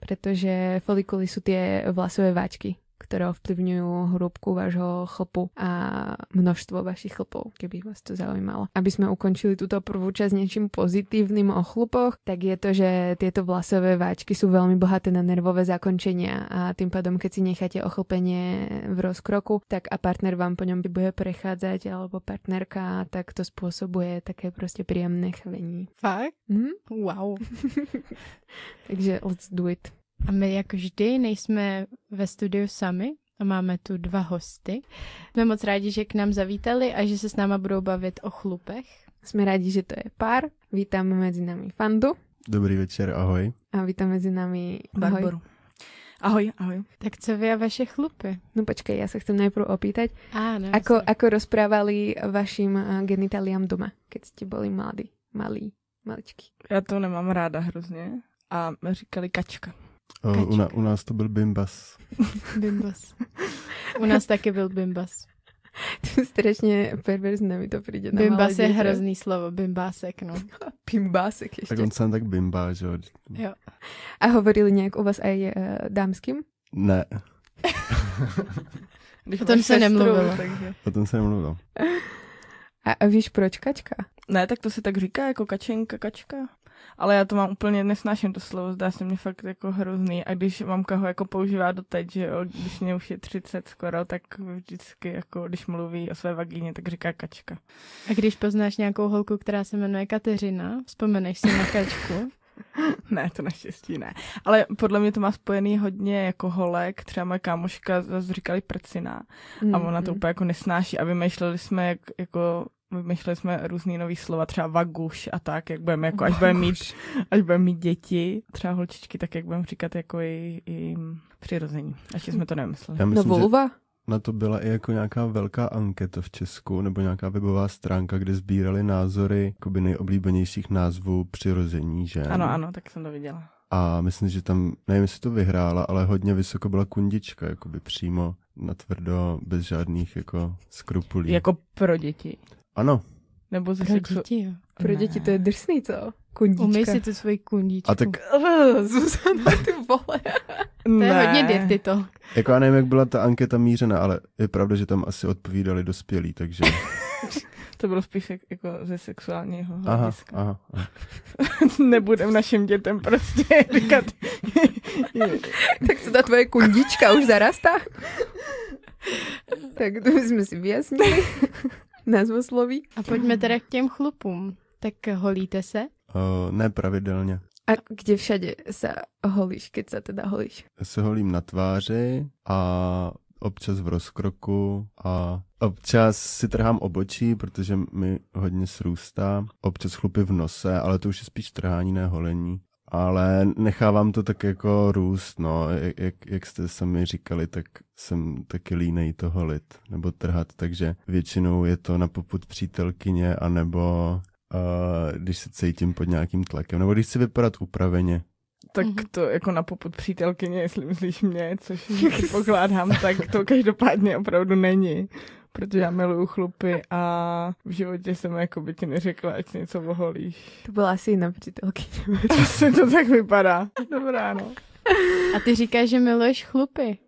Pretože folikuly sú tie vlasové váčky, ktoré ovplyvňujú hrúbku vášho chlpu a množstvo vašich chlpov, keby vás to zaujímalo. Aby sme ukončili túto prvú časť niečím pozitívnym o chlupoch, tak je to, že tieto vlasové váčky sú veľmi bohaté na nervové zakončenia a tým pádom, keď si necháte ochlpenie v rozkroku, tak a partner vám po ňom bude prechádzať alebo partnerka, tak to spôsobuje také proste príjemné chvení. Fakt? Mm? Wow. Takže let's do it. A my jako vždy nejsme ve studiu sami a máme tu dva hosty. Jsme moc rádi, že k nám zavítali a že se s náma budou bavit o chlupech. Jsme rádi, že to je pár. Vítáme mezi námi Fandu. Dobrý večer, ahoj. A vítáme mezi námi Barbaru. Ahoj, ahoj. Tak co vy a vaše chlupy? No počkej, já se chcem najprv opýtať. Á, no, ako, ako rozprávali vašim genitáliám doma, keď jste byli mladí, malí, maličky? Já to nemám ráda hrozně a říkali kačka. Uh, u, na, u nás to byl bimbas. Bimbas. U nás taky byl bimbas. To je strašně perverzné, mi to přijde. Bimbas je hrozný slovo, bimbásek, no. Bimbásek ještě. Tak on sám tak bimbá, že jo. A hovorili nějak u vás aj uh, dámským? Ne. O tom se nemluvilo. Takže. O tom se nemluvilo. A, a víš proč kačka? Ne, tak to se tak říká, jako kačenka, kačka. Ale já to mám úplně, nesnáším to slovo, zdá se mě fakt jako hrozný. A když mamka ho jako používá doteď, že jo, když mě už je třicet skoro, tak vždycky jako, když mluví o své vagíně, tak říká kačka. A když poznáš nějakou holku, která se jmenuje Kateřina, vzpomeneš si na kačku? Ne, to naštěstí ne. Ale podle mě to má spojený hodně jako holek, třeba moje kámoška zase říkali prcina. Mm. A ona to úplně jako nesnáší a vymýšleli jsme jak, jako... Vymýšleli jsme různý nový slova, třeba vaguš a tak, jak budeme, jako, až budeme mít, až budeme mít děti, třeba holčičky, tak jak budeme říkat jako i, i přirození. Až jsme to nemysleli. No vulva? Na to byla i jako nějaká velká anketa v Česku, nebo nějaká webová stránka, kde sbírali názory jakoby nejoblíbenějších názvů přirození žen. Ano, ano, tak jsem to viděla. A myslím, že tam, nevím, jestli to vyhrála, ale hodně vysoko byla kundička, jakoby přímo natvrdo, bez žádných jako skrupulí. Jako pro děti. Ano. Nebo pro děti, jo. Pro děti to je drsný, co? Kundička. Umyj si tu svoji kundičku. A tak... Zuzana, ty vole. To je hodně děti to. Jako já nevím, jak byla ta anketa mířena, ale je pravda, že tam asi odpovídali dospělí, takže... To bylo spíš jako ze sexuálního hlediska. Aha, aha. Nebudem našim dětem prostě říkat... Tak co ta tvoje kundička už zarastá? Tak to jsme si vyjasnili. Názvosloví. A pojďme teda k těm chlupům. Tak holíte se? Uh, ne pravidelně. A kde všade se holíš, keď se teda holíš? Já se holím na tváři a občas v rozkroku a občas si trhám obočí, protože mi hodně srůstá. Občas chlupy v nose, ale to už je spíš trhání, ne holení. Ale nechávám to tak jako růst, no, jak, jak jste sami říkali, tak jsem taky línej to holit, nebo trhat, takže většinou je to na popud přítelkyně, anebo uh, když se cítím pod nějakým tlakem, nebo když chci vypadat upraveně. Tak to jako na popud přítelkyně, jestli myslíš mě, což pokládám, tak to každopádně opravdu není. Protože já miluju chlupy a v životě jsem jako by ti neřekla, ať si něco oholíš. To byla asi jiná přítelkyně. Asi to tak vypadá. Dobrá, no. A ty říkáš, že miluješ chlupy.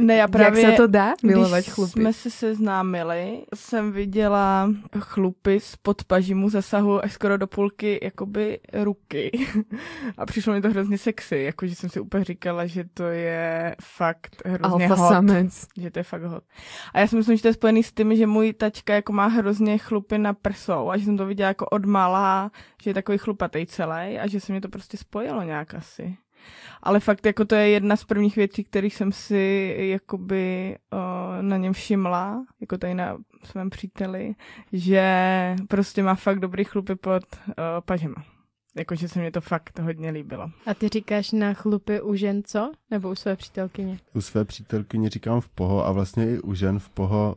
Ne, já právě, jak se to dá milovat chlupy? Když jsme se seznámili, jsem viděla chlupy z podpažímu zasahu až skoro do půlky jakoby ruky. A přišlo mi to hrozně sexy, jakože jsem si úplně říkala, že to je fakt hrozně alfa hot. Samec. Že to je fakt hot. A já si myslím, že to je spojený s tím, že můj tačka jako má hrozně chlupy na prsou a že jsem to viděla jako od malá, že je takový chlupatej celý a že se mě to prostě spojilo nějak asi. Ale fakt jako to je jedna z prvních věcí, kterých jsem si jakoby uh, na něm všimla, jako tady na svém příteli, že prostě má fakt dobrý chlupy pod uh, pažema. Jakože se mě to fakt hodně líbilo. A ty říkáš na chlupy u žen co? Nebo u své přítelkyně? U své přítelkyně říkám v poho a vlastně i u žen v poho,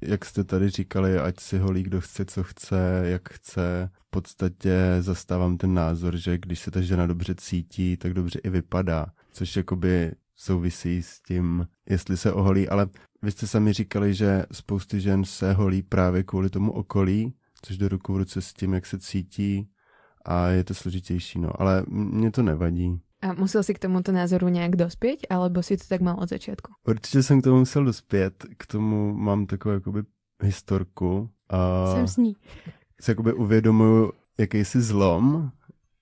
jak jste tady říkali, ať si holí kdo chce, co chce, jak chce. V podstatě zastávám ten názor, že když se ta žena dobře cítí, tak dobře i vypadá, což jakoby souvisí s tím, jestli se oholí. Ale vy jste sami říkali, že spousty žen se holí právě kvůli tomu okolí, což jde ruku v ruce s tím, jak se cítí a je to složitější, no, ale mě to nevadí. A musel jsi k tomuto názoru nějak dospět, alebo si to tak mal od začátku? Určitě jsem k tomu musel dospět, k tomu mám takovou jakoby historku. A jsem s ní. Se jakoby uvědomuju jakýsi zlom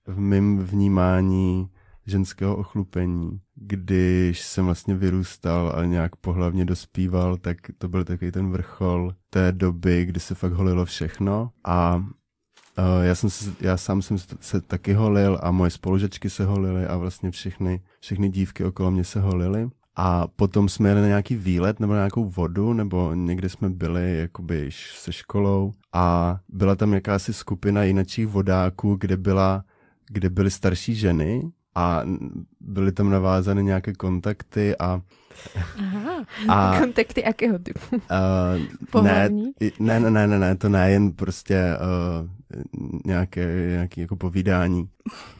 v mém vnímání ženského ochlupení. Když jsem vlastně vyrůstal a nějak pohlavně dospíval, tak to byl takový ten vrchol té doby, kdy se fakt holilo všechno a já, jsem se, já sám jsem se taky holil a moje spolužačky se holily a vlastně všechny, všechny dívky okolo mě se holily. A potom jsme jeli na nějaký výlet nebo na nějakou vodu nebo někde jsme byli jakoby se školou a byla tam jakási skupina jinačích vodáků, kde, byla, kde byly starší ženy a byly tam navázány nějaké kontakty a... Aha, a, kontakty jakého typu? Uh, ne, ne, ne, ne, ne, to ne, jen prostě... Uh, nějaké, nějaké jako povídání.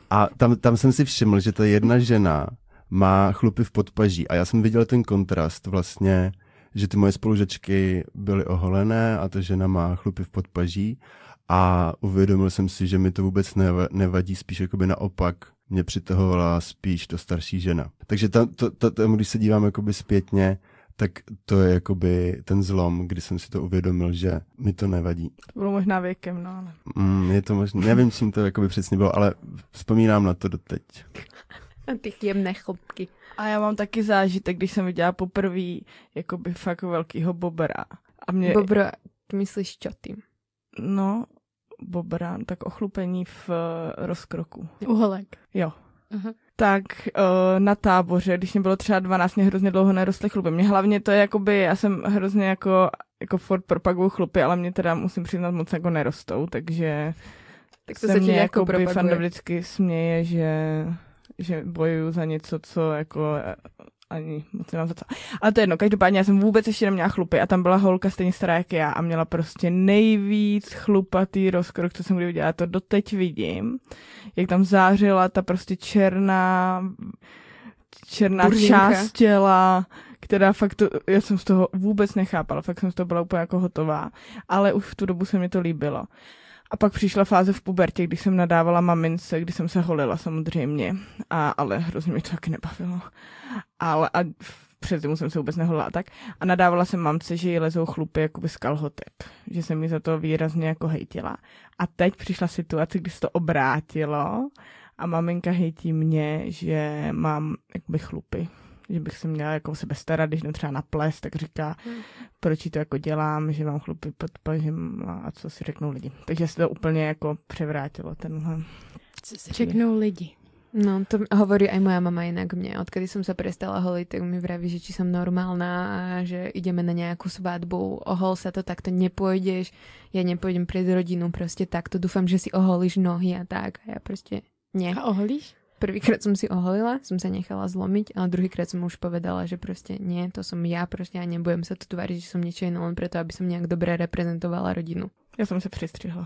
A tam, tam jsem si všiml, že ta jedna žena má chlupy v podpaží a já jsem viděl ten kontrast vlastně, že ty moje spolužačky byly oholené a ta žena má chlupy v podpaží a uvědomil jsem si, že mi to vůbec nevadí, spíš jakoby naopak mě přitahovala spíš to starší žena. Takže tam, to, to, tam když se dívám jakoby zpětně, tak to je jakoby ten zlom, kdy jsem si to uvědomil, že mi to nevadí. To bylo možná věkem, no ale... Mm, je to možná, nevím, čím to jakoby přesně bylo, ale vzpomínám na to doteď. A ty jemné chlopky. A já mám taky zážitek, když jsem viděla poprvé jakoby fakt velkýho bobra. A mě... Bobra, ty myslíš čo tím? No, bobra, tak ochlupení v rozkroku. Uholek. Jo. Aha. Tak na táboře, když mě bylo třeba dvanáct, mě hrozně dlouho nerostly chlupy. Mě hlavně to je jakoby, já jsem hrozně jako, jako furt propaguju chlupy, ale mě teda musím přiznat moc jako nerostou, takže tak to se mě jako propaguje. Fanda vždycky směje, že, že bojuju za něco, co jako ani moc nemám za co. Ale to je jedno, každopádně já jsem vůbec ještě neměla chlupy a tam byla holka stejně stará jak já a měla prostě nejvíc chlupatý rozkrok, co jsem kdy udělala, to doteď vidím, jak tam zářila ta prostě černá, černá Burzinka. Část těla, která fakt, to, já jsem z toho vůbec nechápala, fakt jsem z toho byla úplně jako hotová, ale už v tu dobu se mi to líbilo. A pak přišla fáze v pubertě, když jsem nadávala mamince, když jsem se holila samozřejmě, a, ale hrozně mi to taky nebavilo. Ale a předtím jsem se vůbec neholila a tak. A nadávala jsem mamce, že jí lezou chlupy jakoby z kalhotek, že jsem jí za to výrazně jako hejtila. A teď přišla situace, kdy se to obrátilo a maminka hejtí mě, že mám jakoby chlupy. Že bych se měla jako o sebe starat, když jdu třeba na ples, tak říká, hmm. proč jí to jako dělám, že mám chlupy pod pažem a co si řeknou lidi. Takže se to úplně jako převrátilo tenhle. Co si řeknou lidi? No, to hovorí aj moja mama inak mne. Odkedy som sa prestala holiť, tak mi vraví, že či som normálna a že ideme na nejakú svadbu, ohol sa to, takto nepôjdeš, ja nepôjdem pred rodinu, proste takto, dúfam, že si oholíš nohy a tak. A ja proste nie. A oholíš? Prvýkrát som si oholila, som sa nechala zlomiť, ale druhýkrát som už povedala, že proste nie, to som ja, proste ja nebudem sa tu tváriť, že som niečo iné, len preto, aby som nejak dobre reprezentovala rodinu. Ja som sa přistřihla.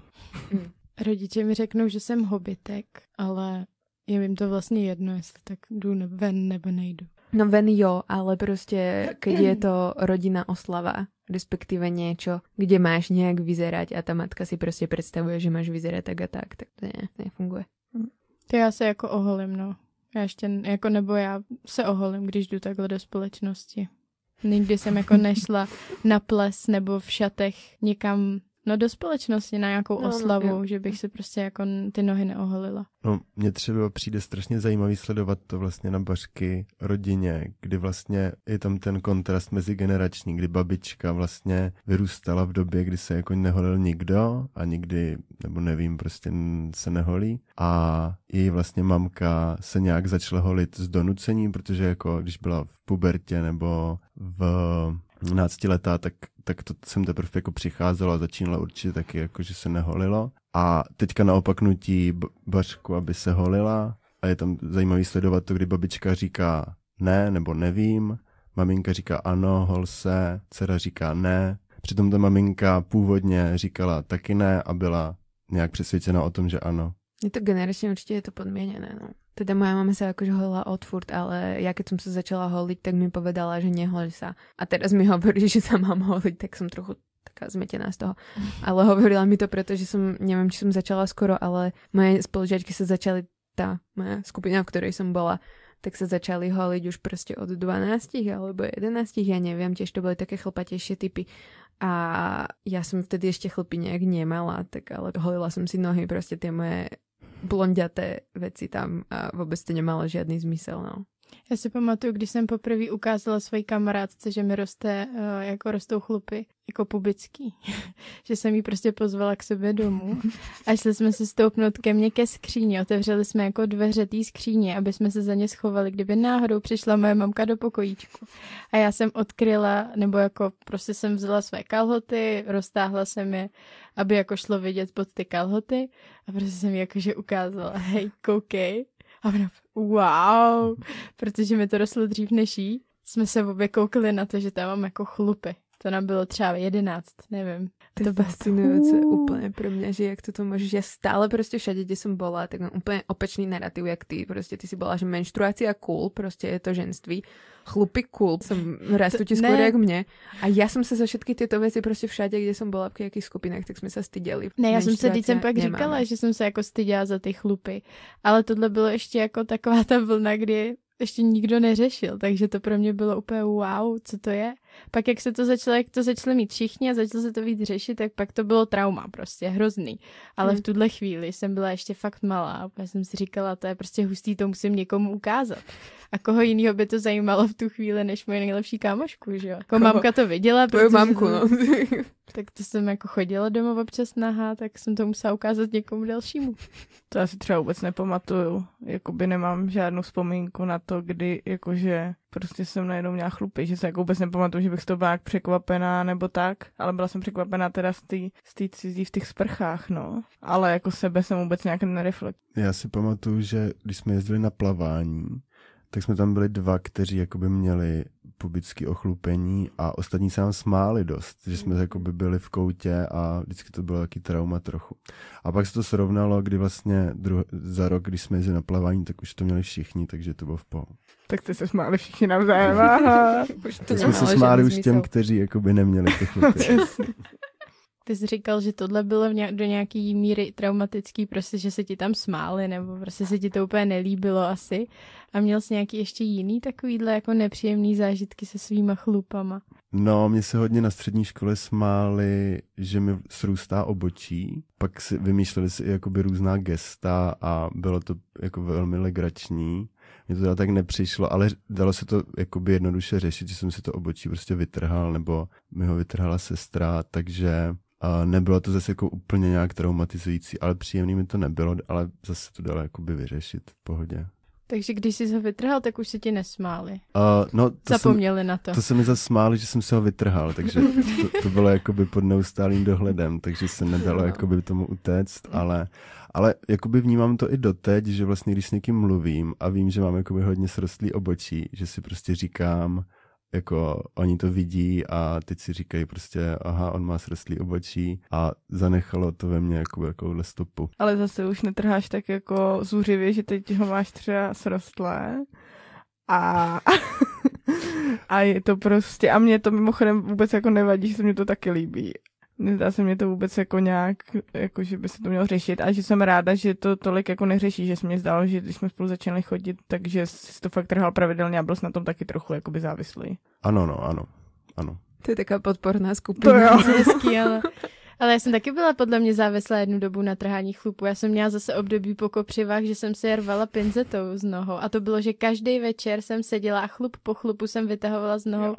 Mm. Rodiče mi řeknou, že jsem hobbitek, ale je mi to vlastně jedno, jestli tak jdu ven nebo nejdu. No ven jo, ale prostě, keď je to rodinná oslava, respektive něco, kde máš nějak vyzerať a ta matka si prostě představuje, že máš vyzerat tak a tak, tak to ne, nefunguje. To já se jako oholím, no. Já ještě, jako nebo já se oholím, když jdu takhle do společnosti. Nikdy jsem jako nešla na ples nebo v šatech někam, no do společnosti na nějakou no, oslavu, no, že bych si prostě jako ty nohy neoholila. No, mně třeba přijde strašně zajímavý sledovat to vlastně na bařky rodině, kdy vlastně je tam ten kontrast mezigenerační, kdy babička vlastně vyrůstala v době, kdy se jako neholil nikdo a nikdy, nebo nevím, prostě se neholí a její vlastně mamka se nějak začala holit z donucení, protože jako když byla v pubertě nebo v dvanácti letá, tak tak to jsem teprve jako přicházela a začínala určitě taky, jako že se neholilo. A teďka naopak nutí bařku, aby se holila a je tam zajímavý sledovat to, kdy babička říká ne nebo nevím, maminka říká ano, hol se, dcera říká ne. Přitom ta maminka původně říkala taky ne a byla nějak přesvědčena o tom, že ano. Je to generačně určitě je to podměněné, no. Teda moja mama sa akože holila odfurt, ale ja keď som sa začala holiť, tak mi povedala, že nehoľ sa. A teraz mi hovorí, že sa mám holiť, tak som trochu taká zmetená z toho. Ale hovorila mi to, protože jsem, nevím, či jsem začala skoro, ale moje spolužačky se začaly, ta moja skupina, v ktorej som bola, tak sa začali holiť už proste od dvanástich alebo jedenástich, ja neviem, tiež to boli také chlpatejšie typy. A ja som vtedy ešte chlpy nejak nemala, tak ale holila som si nohy, proste tie moje blondiaté veci tam a vôbec to nemalo žiadny zmysel, no. Já si pamatuju, když jsem poprvé ukázala své kamarádce, že mi roste, jako rostou chlupy, jako pubický. Že jsem jí prostě pozvala k sobě domů a šli jsme se stoupnout ke mně ke skříni. Otevřeli jsme jako dveře té skříně, aby jsme se za ně schovali, kdyby náhodou přišla moje mamka do pokojíčku. A já jsem odkryla, nebo jako prostě jsem vzala své kalhoty, roztáhla jsem je, aby jako šlo vidět pod ty kalhoty a prostě jsem jí jakože ukázala, hej, koukej. A ona, wow, protože mi to rostlo dřív než jí, jsme se obě koukali na to, že tam mám jako chlupy. To nám bylo třeba jedenáct, nevím. To, to bylo fascinující úplně pro mě, že jak to to můžeš, já stále prostě všade, kde jsem byla, tak mám úplně opačný narrativ, jak ty, prostě ty si byla, že menštruácia cool, prostě je to ženství, chlupy cool, jsem rastutí skoro jak mě. A já jsem se za všechny tyto věci prostě všade, kde jsem byla, v jakých skupinách, tak jsme se styděli. Ne, já jsem se teď jsem pak nemáme. Říkala, že jsem se jako styděla za ty chlupy, ale tohle bylo ještě jako taková ta vlna, kdy ještě nikdo neřešil, takže to pro mě bylo úplně wow, co to je. Pak jak se to začalo, jak to začalo mít všichni a začalo se to víc řešit, tak pak to bylo trauma prostě, hrozný. Ale hmm. v tuhle chvíli jsem byla ještě fakt malá, já jsem si říkala, to je prostě hustý, to musím někomu ukázat. A koho jiného by to zajímalo v tu chvíli, než moje nejlepší kámošku, že jo? Jako mamka to viděla. Tvoju mamku, no. Tak to jsem jako chodila domů občas nahá, tak jsem to musela ukázat někomu dalšímu. To já si třeba vůbec nepamatuju. Jakoby nemám žádnou vzpomínku na to, kdy jakože prostě jsem najednou měla chlupy, že se jako vůbec nepamatuju, že bych to byla jak překvapená nebo tak, ale byla jsem překvapená teda z tý, z tý cizí v těch sprchách, no. Ale jako sebe jsem vůbec nějak nereflektovala. Já si pamatuju, že když jsme jezdili na plavání, tak jsme tam byli dva, kteří jakoby měli pubické ochlupení a ostatní se nám smáli dost, že jsme jakoby byli v koutě a vždycky to bylo taky trauma trochu. A pak se to srovnalo, kdy vlastně druh- za rok, když jsme jezdili na plavání, tak už to měli všichni, takže to bylo v pohodě. Tak ty se smáli všichni navzájem. Už to jsme se smáli už těm, kteří jakoby neměli ty chlupy. Ty jsi říkal, že tohle bylo do nějaký míry traumatický, prostě, že se ti tam smáli, nebo prostě se ti to úplně nelíbilo asi. A měl jsi nějaký ještě jiný takovýhle jako nepříjemný zážitky se svýma chlupama? No, mě se hodně na střední škole smáli, že mi srůstá obočí. Pak si vymýšleli si jakoby různá gesta a bylo to jako velmi legrační. Mně to teda tak nepřišlo, ale dalo se to jakoby jednoduše řešit, že jsem si to obočí prostě vytrhal, nebo mi ho vytrhala sestra, takže... Uh, nebylo to zase jako úplně nějak traumatizující, ale příjemný mi to nebylo, ale zase to dalo jakoby vyřešit v pohodě. Takže když jsi ho vytrhal, tak už se ti nesmáli. Uh, no, to Zapomněli jsem, na to. To se mi zasmáli, že jsem se ho vytrhal, takže to, to bylo jakoby pod neustálým dohledem, takže se nedalo no. jakoby tomu utéct, ale, ale jakoby vnímám to i doteď, že vlastně když s někým mluvím a vím, že mám jakoby hodně srostlý obočí, že si prostě říkám, jako oni to vidí a teď si říkají prostě, aha, on má srostlý obočí a zanechalo to ve mně jako jakouhle stopu. Ale zase už netrháš tak jako zuřivě, že teď ho máš třeba srostlé a... a je to prostě, a mě to mimochodem vůbec jako nevadí, že se mě to taky líbí. Nezdá se mě to vůbec jako nějak, jako že by se to mělo řešit a že jsem ráda, že to tolik jako neřeší, že se mě zdálo, že když jsme spolu začali chodit, takže jsi to fakt trhal pravidelně a byl jsi na tom taky trochu jakoby závislý. Ano, no, ano, ano. To je taková podporná skupina. To jo. Hezký, ale... Ale já jsem taky byla podle mě závislá jednu dobu na trhání chlupů. Já jsem měla zase období po kopřivách, že jsem se rvala pinzetou z nohou a to bylo, že každý večer jsem seděla a chlup po chlupu jsem vytahovala z nohou. Jo.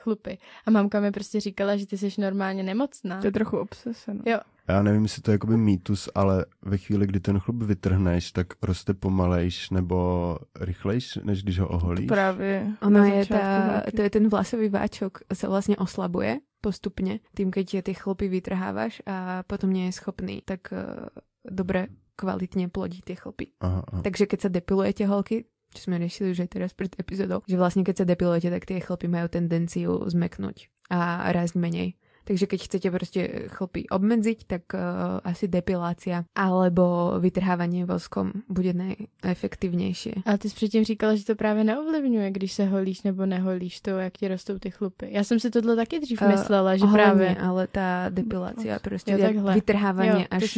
Chlupy. A mamka mi prostě říkala, že ty jsi normálně nemocná. To je trochu obsese, no. Jo. Já nevím, jestli to je jakoby mýtus, ale ve chvíli, kdy ten chlup vytrhneš, tak roste pomalejš nebo rychlejš, než když ho oholíš. To právě. Ono je ta, to je ten vlasový váčok, se vlastně oslabuje postupně, tím, keď je ty chlupy vytrháváš a potom nie je schopný, tak uh, dobře kvalitně plodí ty chlupy. Aha, aha. Takže keď se depilujete holky, čo sme riešili už aj teraz pred epizodou, že vlastne keď sa depilujete, tak tie chlpy majú tendenciu zmeknúť a rásť menej. Takže keď chcete proste chlpy obmedziť, tak uh, asi depilácia alebo vytrhávanie voskom bude nejefektivnější. Ale ty jsi předtím říkala, že to právě neovlivňuje, když se holíš nebo neholíš to, jak ti rostou ty chlupy. Já jsem si tohle taky dřív myslela, že uh, ohleně, právě... ale ta depilácia prostě vytrhávání až z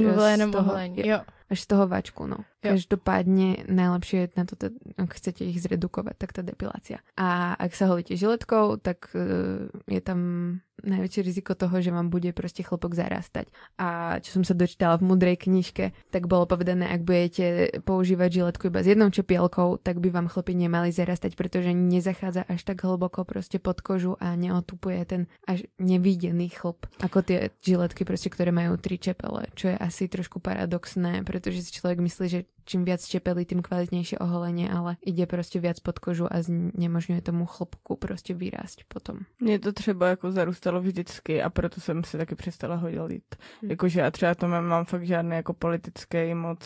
toho... Jo. Až z toho váčku, no. Jo. Každopádne najlepšie je na to, ak chcete ich zredukovať, tak tá depilácia. A ak sa holíte žiletkou, tak je tam najväčšie riziko toho, že vám bude proste chlopok zarastať. A čo som sa dočítala v mudrej knižke, tak bolo povedané, ak budete používať žiletku iba s jednou čepielkou, tak by vám chlopy nemali zarastať, pretože nezachádza až tak hlboko proste pod kožu a neotupuje ten až nevidený chlop. Ako tie žiletky proste, ktoré majú tri čepele, čo je asi trošku paradoxné, protože si člověk myslí, že čím viac čepelí, tým kvalitnejšie oholenie, ale ide prostě viac pod kožu a znemožňuje tomu chlopku prostě vyrásť potom. Mně to třeba jako zarůstalo vždycky a proto jsem se taky přestala hodit. Hmm. Jakože já třeba to mám fakt žádný jako politický moc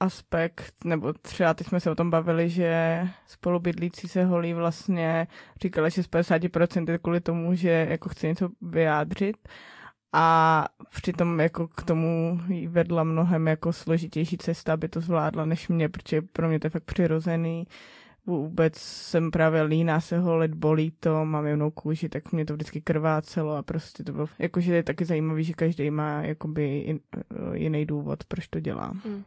aspekt, nebo třeba teď jsme se o tom bavili, že spolubydlící se holí vlastně, říkala, že z padesát procent je kvůli tomu, že jako chce něco vyjádřit. A přitom jako k tomu jí vedla mnohem jako složitější cesta, aby to zvládla než mě, protože pro mě to je fakt přirozený. Vůbec jsem právě líná se holit, bolí to, mám jemnou kůži, tak mě to vždycky krvácelo a prostě to bylo, jakože je taky zajímavý, že každý má jakoby jiný důvod, proč to dělá. Mm-hmm.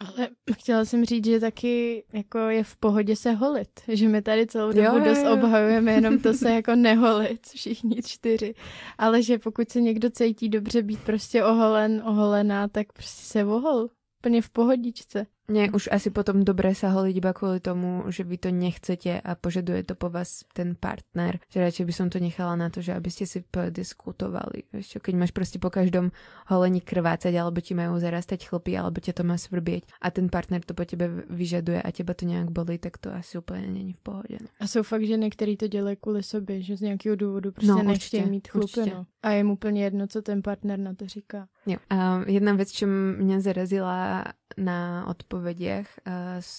Ale chtěla jsem říct, že taky jako je v pohodě se holit, že my tady celou dobu jo, dost obhajujeme jenom to se jako neholit, všichni čtyři, ale že pokud se někdo cítí dobře být prostě oholen, oholená, tak prostě se ohol, plně v pohodičce. Ne, už asi potom dobré sa holiť iba kvôli tomu, že vy to nechcete a požaduje to po vás ten partner. Že radšej by som to nechala na to, že aby ste si podiskutovali. Keď máš proste po každom holení krvácať, alebo ti majú zarastať chlpy, alebo ťa to má svrbieť a ten partner to po tebe vyžaduje a teba to nejak bolí, tak to asi úplne není v pohodě. A sú fakt ženy, ktorí to dělají kvôli sobě, že z nejakého důvodu prostě no, nechtějí mít chlupy. No. A je mu úplne jedno, co ten partner na to říká. Jo. A jedna vec, čo mňa zarazila na odpovědích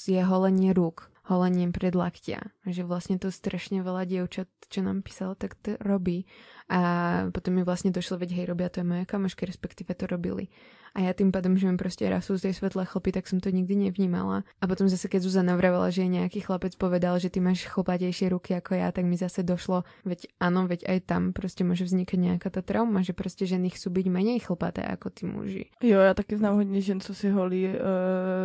je holení ruk, holením predlaktia, že vlastně to strašně veľa dievčat, čo nám písalo, tak to robí. A potom mi vlastně došlo, veď hej, robia to je moje kamošky, respektive to robili. A já tím pádem, že mi prostě rastu z tej svetla chlpy, tak jsem to nikdy nevnímala. A potom zase, keď Zuzana vravela, že nějaký chlapec povedal, že ty máš chlpatější ruky jako já, tak mi zase došlo, veď ano, veď aj tam prostě může vzniknout nějaká ta trauma, že prostě ženy chcú byť méně chlpaté jako ty muži. Jo, já taky znám hodně žen, co si holí uh,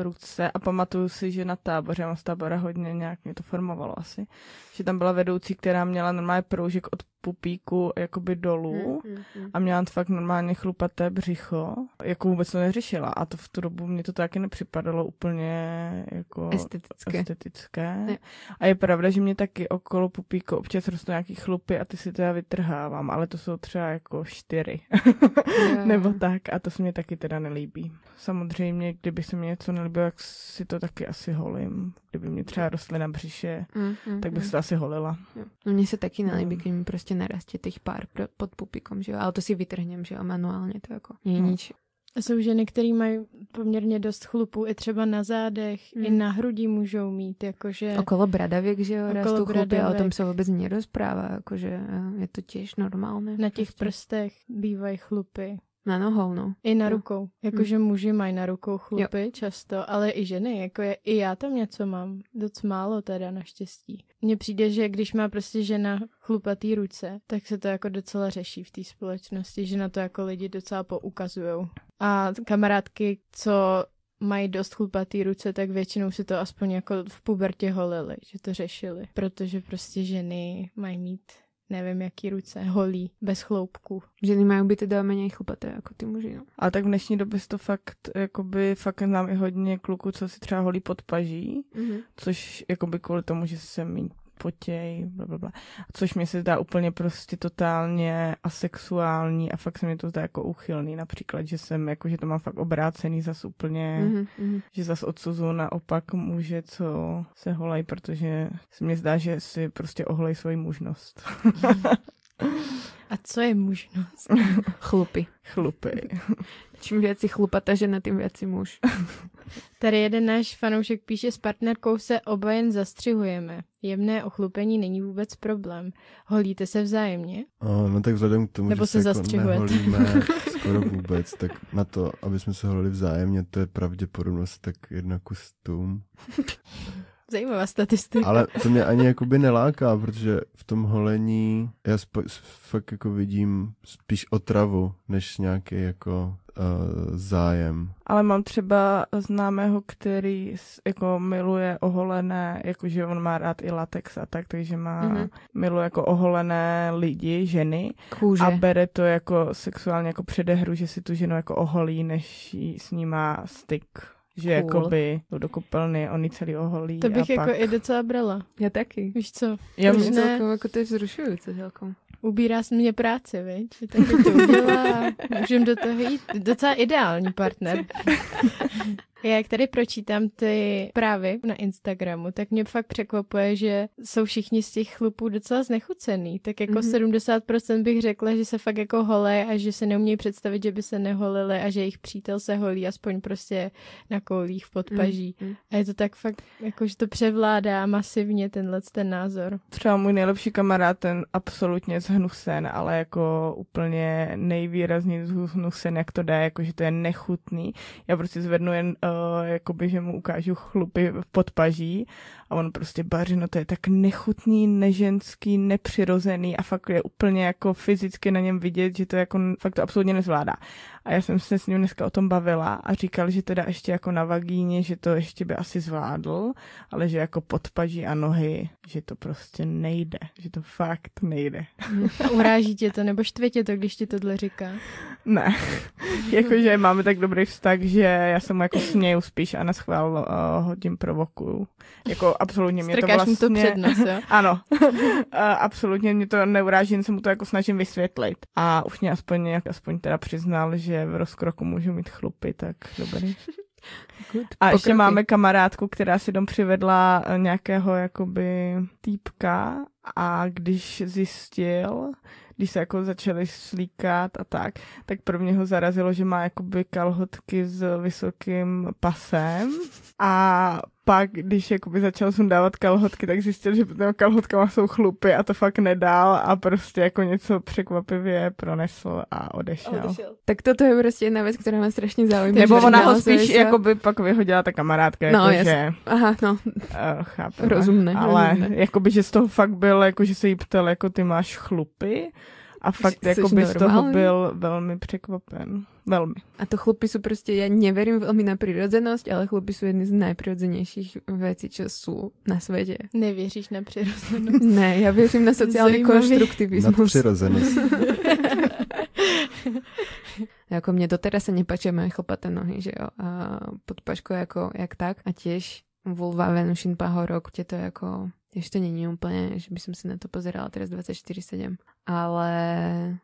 ruce a pamatuju si, že na táboře, mám z tábora hodně nějak, mě to formovalo asi, že tam byla vedoucí, která měla normálně proužek od pupíku jakoby dolů mm, mm, mm. a měla fakt normálně chlupaté břicho, jako vůbec to neřešila a to v tu dobu mě to taky nepřipadalo úplně jako estetické. estetické. Je. A je pravda, že mě taky okolo pupíku občas rostou nějaký chlupy a ty si teda vytrhávám, ale to jsou třeba jako čtyři nebo tak a to se mě taky teda nelíbí. Samozřejmě, kdyby se mi něco nelíbilo, jak si to taky asi holím. Kdyby mě třeba rostly na břiše, mm, mm, tak bych mm. se to asi holila. No mně se taky nelíbí, když mi prostě narastě těch pár pod pupikom, že jo, ale to si vytrhnem, že jo, manuálně to jako není no. nič. Jsou ženy, které mají poměrně dost chlupů i třeba na zádech, mm. i na hrudi můžou mít, jakože... Okolo bradavěk, že jo, rastou chlupy a o tom se vůbec nerozprává, jakože je to těž normálné. Na těch prostě. prstech bývají chlupy. Na nohou, no. I na jo. rukou. Jakože mm. muži mají na rukou chlupy jo. často, ale i ženy, jako je, i já tam něco mám. Doc málo teda naštěstí. Mně přijde, že když má prostě žena chlupatý ruce, tak se to jako docela řeší v té společnosti, že na to jako lidi docela poukazujou. A kamarádky, co mají dost chlupatý ruce, tak většinou si to aspoň jako v pubertě holily, že to řešili. Protože prostě ženy mají mít nevím, jaký ruce, holí, bez chloupku. Ženy mají být teda méně chlupaté, jako ty muži, no. Ale tak v dnešní době to fakt, jakoby, fakt znám i hodně kluků, co si třeba holí pod paží, mm-hmm. což, jakoby, kvůli tomu, že se mi potěj, blablabla. Což mě se zdá úplně prostě totálně asexuální a fakt se mi to zdá jako úchylný, například, že jsem, jako, že to mám fakt obrácený zas úplně, mm-hmm. že zas odsuzuju naopak muže, co se holají, protože se mně zdá, že si prostě oholej svoji mužnost. A co je mužnost? Chlupy. Chlupy. Čím věci chlupata žena, tím věci muž. Tady jeden náš fanoušek píše, s partnerkou se oba jen zastřihujeme. Jemné ochlupení není vůbec problém. Holíte se vzájemně? O, no tak vzhledem k tomu, Nebo že se, se jako neholíme skoro vůbec, tak na to, aby jsme se holili vzájemně, to je pravděpodobnost tak jedna ku stům. Zajímavá statistika. Ale to mě ani jakoby neláká, protože v tom holení já sp- fakt jako vidím spíš otravu, než nějaký jako uh, zájem. Ale mám třeba známého, který jako miluje oholené, jakože on má rád i latex a tak, takže má, mm-hmm. miluje jako oholené lidi, ženy. Kůže. A bere to jako sexuálně jako předehru, že si tu ženu jako oholí, než jí s ní má styk. Že cool. Jakoby do koupelny, oni celý oholí. To bych a jako pak... i docela brala. Já taky. Víš co? Já bych ne... celkom, jako to je vzrušující celkom. Ubírá se mě práce, viď? Že taky to udělá. Můžem do toho jít. Docela ideální partner. Já jak tady pročítám ty právy na Instagramu, tak mě fakt překvapuje, že jsou všichni z těch chlupů docela znechucený. Tak jako mm-hmm. sedmdesát procent bych řekla, že se fakt jako holej a že se neumějí představit, že by se neholili a že jejich přítel se holí aspoň prostě na koulích v podpaží. Mm-hmm. A je to tak fakt, jako, že to převládá masivně tenhle ten názor. Třeba můj nejlepší kamarád, ten absolutně zhnusen, ale jako úplně nejvýrazněji zhnusen, jak to dá, jako, že to je nechutný. Já prostě zvednu jen Uh, jakoby, že mu ukážu chlupy v podpaží a on prostě baří, no to je tak nechutný, neženský, nepřirozený a fakt je úplně jako fyzicky na něm vidět, že to jako fakt to absolutně nezvládá. A já jsem se s ním dneska o tom bavila a říkal, že teda ještě jako na vagíně, že to ještě by asi zvládl, ale že jako podpaží a nohy, že to prostě nejde, že to fakt nejde. Uráží tě to nebo štve tě to, když ti tohle říká? Ne, jakože máme tak dobrý vztah, že já jsem jako směju spíš a naschvál uh, hodím provokuju. Jako absolutně mě to vlastně... Strkáš mu to před nos, jo? Ano. uh, absolutně mě to neuráží, jen se mu to jako snažím vysvětlit. A už mě aspoň, jak, aspoň teda přiznal, že v rozkroku můžu mít chlupy, tak dobrý. Good. A ještě Pokraky. Máme kamarádku, která si dom přivedla nějakého jakoby týpka a když zjistil, když se jako začali slíkat a tak, tak prvně ho zarazilo, že má jakoby kalhotky s vysokým pasem a pak, když jakoby začal sundávat kalhotky, tak zjistil, že pod těma kalhotkama jsou chlupy a to fakt nedal a prostě jako něco překvapivě pronesl a odešel. odešel. Tak toto je prostě jedna věc, která mě strašně zaujímá. Nebo ona ho spíš se... jakoby pak vyhodila ta kamarádka, no, jakože... Aha, no. Uh, chápu. Rozumné. Ale rozumné. Jakoby, že z toho fakt byl, jakože se jí ptal, jako ty máš chlupy. A fakt jako by z toho byl velmi překvapen. Velmi. A to chlupy jsou prostě, já neverím velmi na přirozenost, ale chlupy jsou jedny z nejpřirozenějších věcí, co jsou na světě. Nevěříš na přirozenost? Ne, já věřím na sociální konstruktivismus. Na přirozenost. Jako mě doteraz se nepačí moje chlpaté nohy, že jo? A podpažko jako jak tak. A těž vulva, venušin, pahorok, tě to jako... Ještě není úplně, že bych si na to pozerala teraz dvacet čtyři sedm, ale...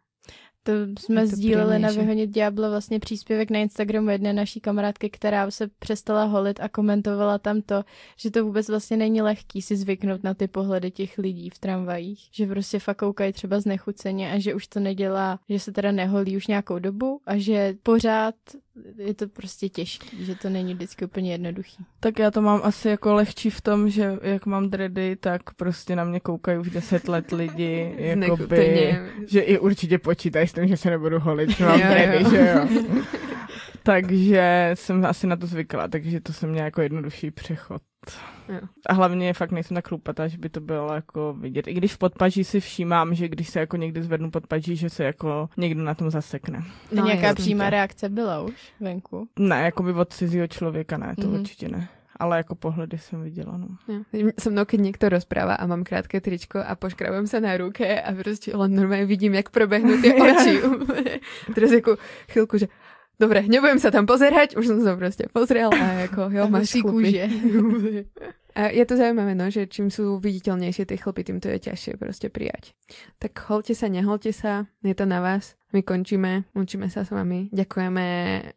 To jsme to sdíleli příjemnější. Na Vyhonit Ďábla vlastně příspěvek na Instagramu jedné naší kamarádky, která se přestala holit a komentovala tam to, že to vůbec vlastně není lehký si zvyknout na ty pohledy těch lidí v tramvajích, že prostě fakt koukají třeba znechuceně a že už to nedělá, že se teda neholí už nějakou dobu a že pořád je to prostě těžký, že to není vždycky úplně jednoduchý. Tak já to mám asi jako lehčí v tom, že jak mám dready, tak prostě na mě koukají už deset let lidi, jakoby, že i určitě počítají s tím, že se nebudu holit, že mám dready, že jo. Takže jsem asi na to zvykla, takže to jsem měla jako jednodušší přechod. Jo. A hlavně fakt nejsem tak chlupatá, že by to bylo jako vidět. I když v podpaží si všímám, že když se jako někdy zvednu podpaží, že se jako někdo na tom zasekne. No, nějaká přímá reakce byla už venku? Ne, jako by od cizího člověka ne, to mm-hmm. určitě ne. Ale jako pohledy jsem viděla, no. Jo. Se mnou, keď někdo rozpráva a mám krátké tričko a poškrabám se na ruce a prostě normálně vidím, jak proběhnou ty oči. Teraz jako chvilku, že dobre, nebudem sa tam pozerať, už som sa proste pozrel a jako, jo, máš chlupy. A je to zaujímavé, no, že čím sú viditeľnejšie tie chlupy, tým to je ťažšie proste prijať. Tak holte sa, neholte sa, je to na vás. My končíme, učíme sa s vami. Ďakujeme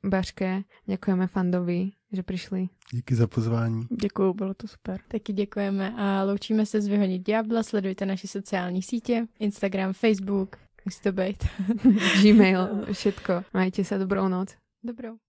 Baške, ďakujeme Fandovi, že prišli. Díky za pozvání. Děkuju, bylo to super. Taky děkujeme a loučíme se z Vyhonit Ďábla, sledujte naše sociální sítě, Instagram, Facebook. Musí to být. Gmail, všetko. Majte sa, dobrou noc. Dobrou.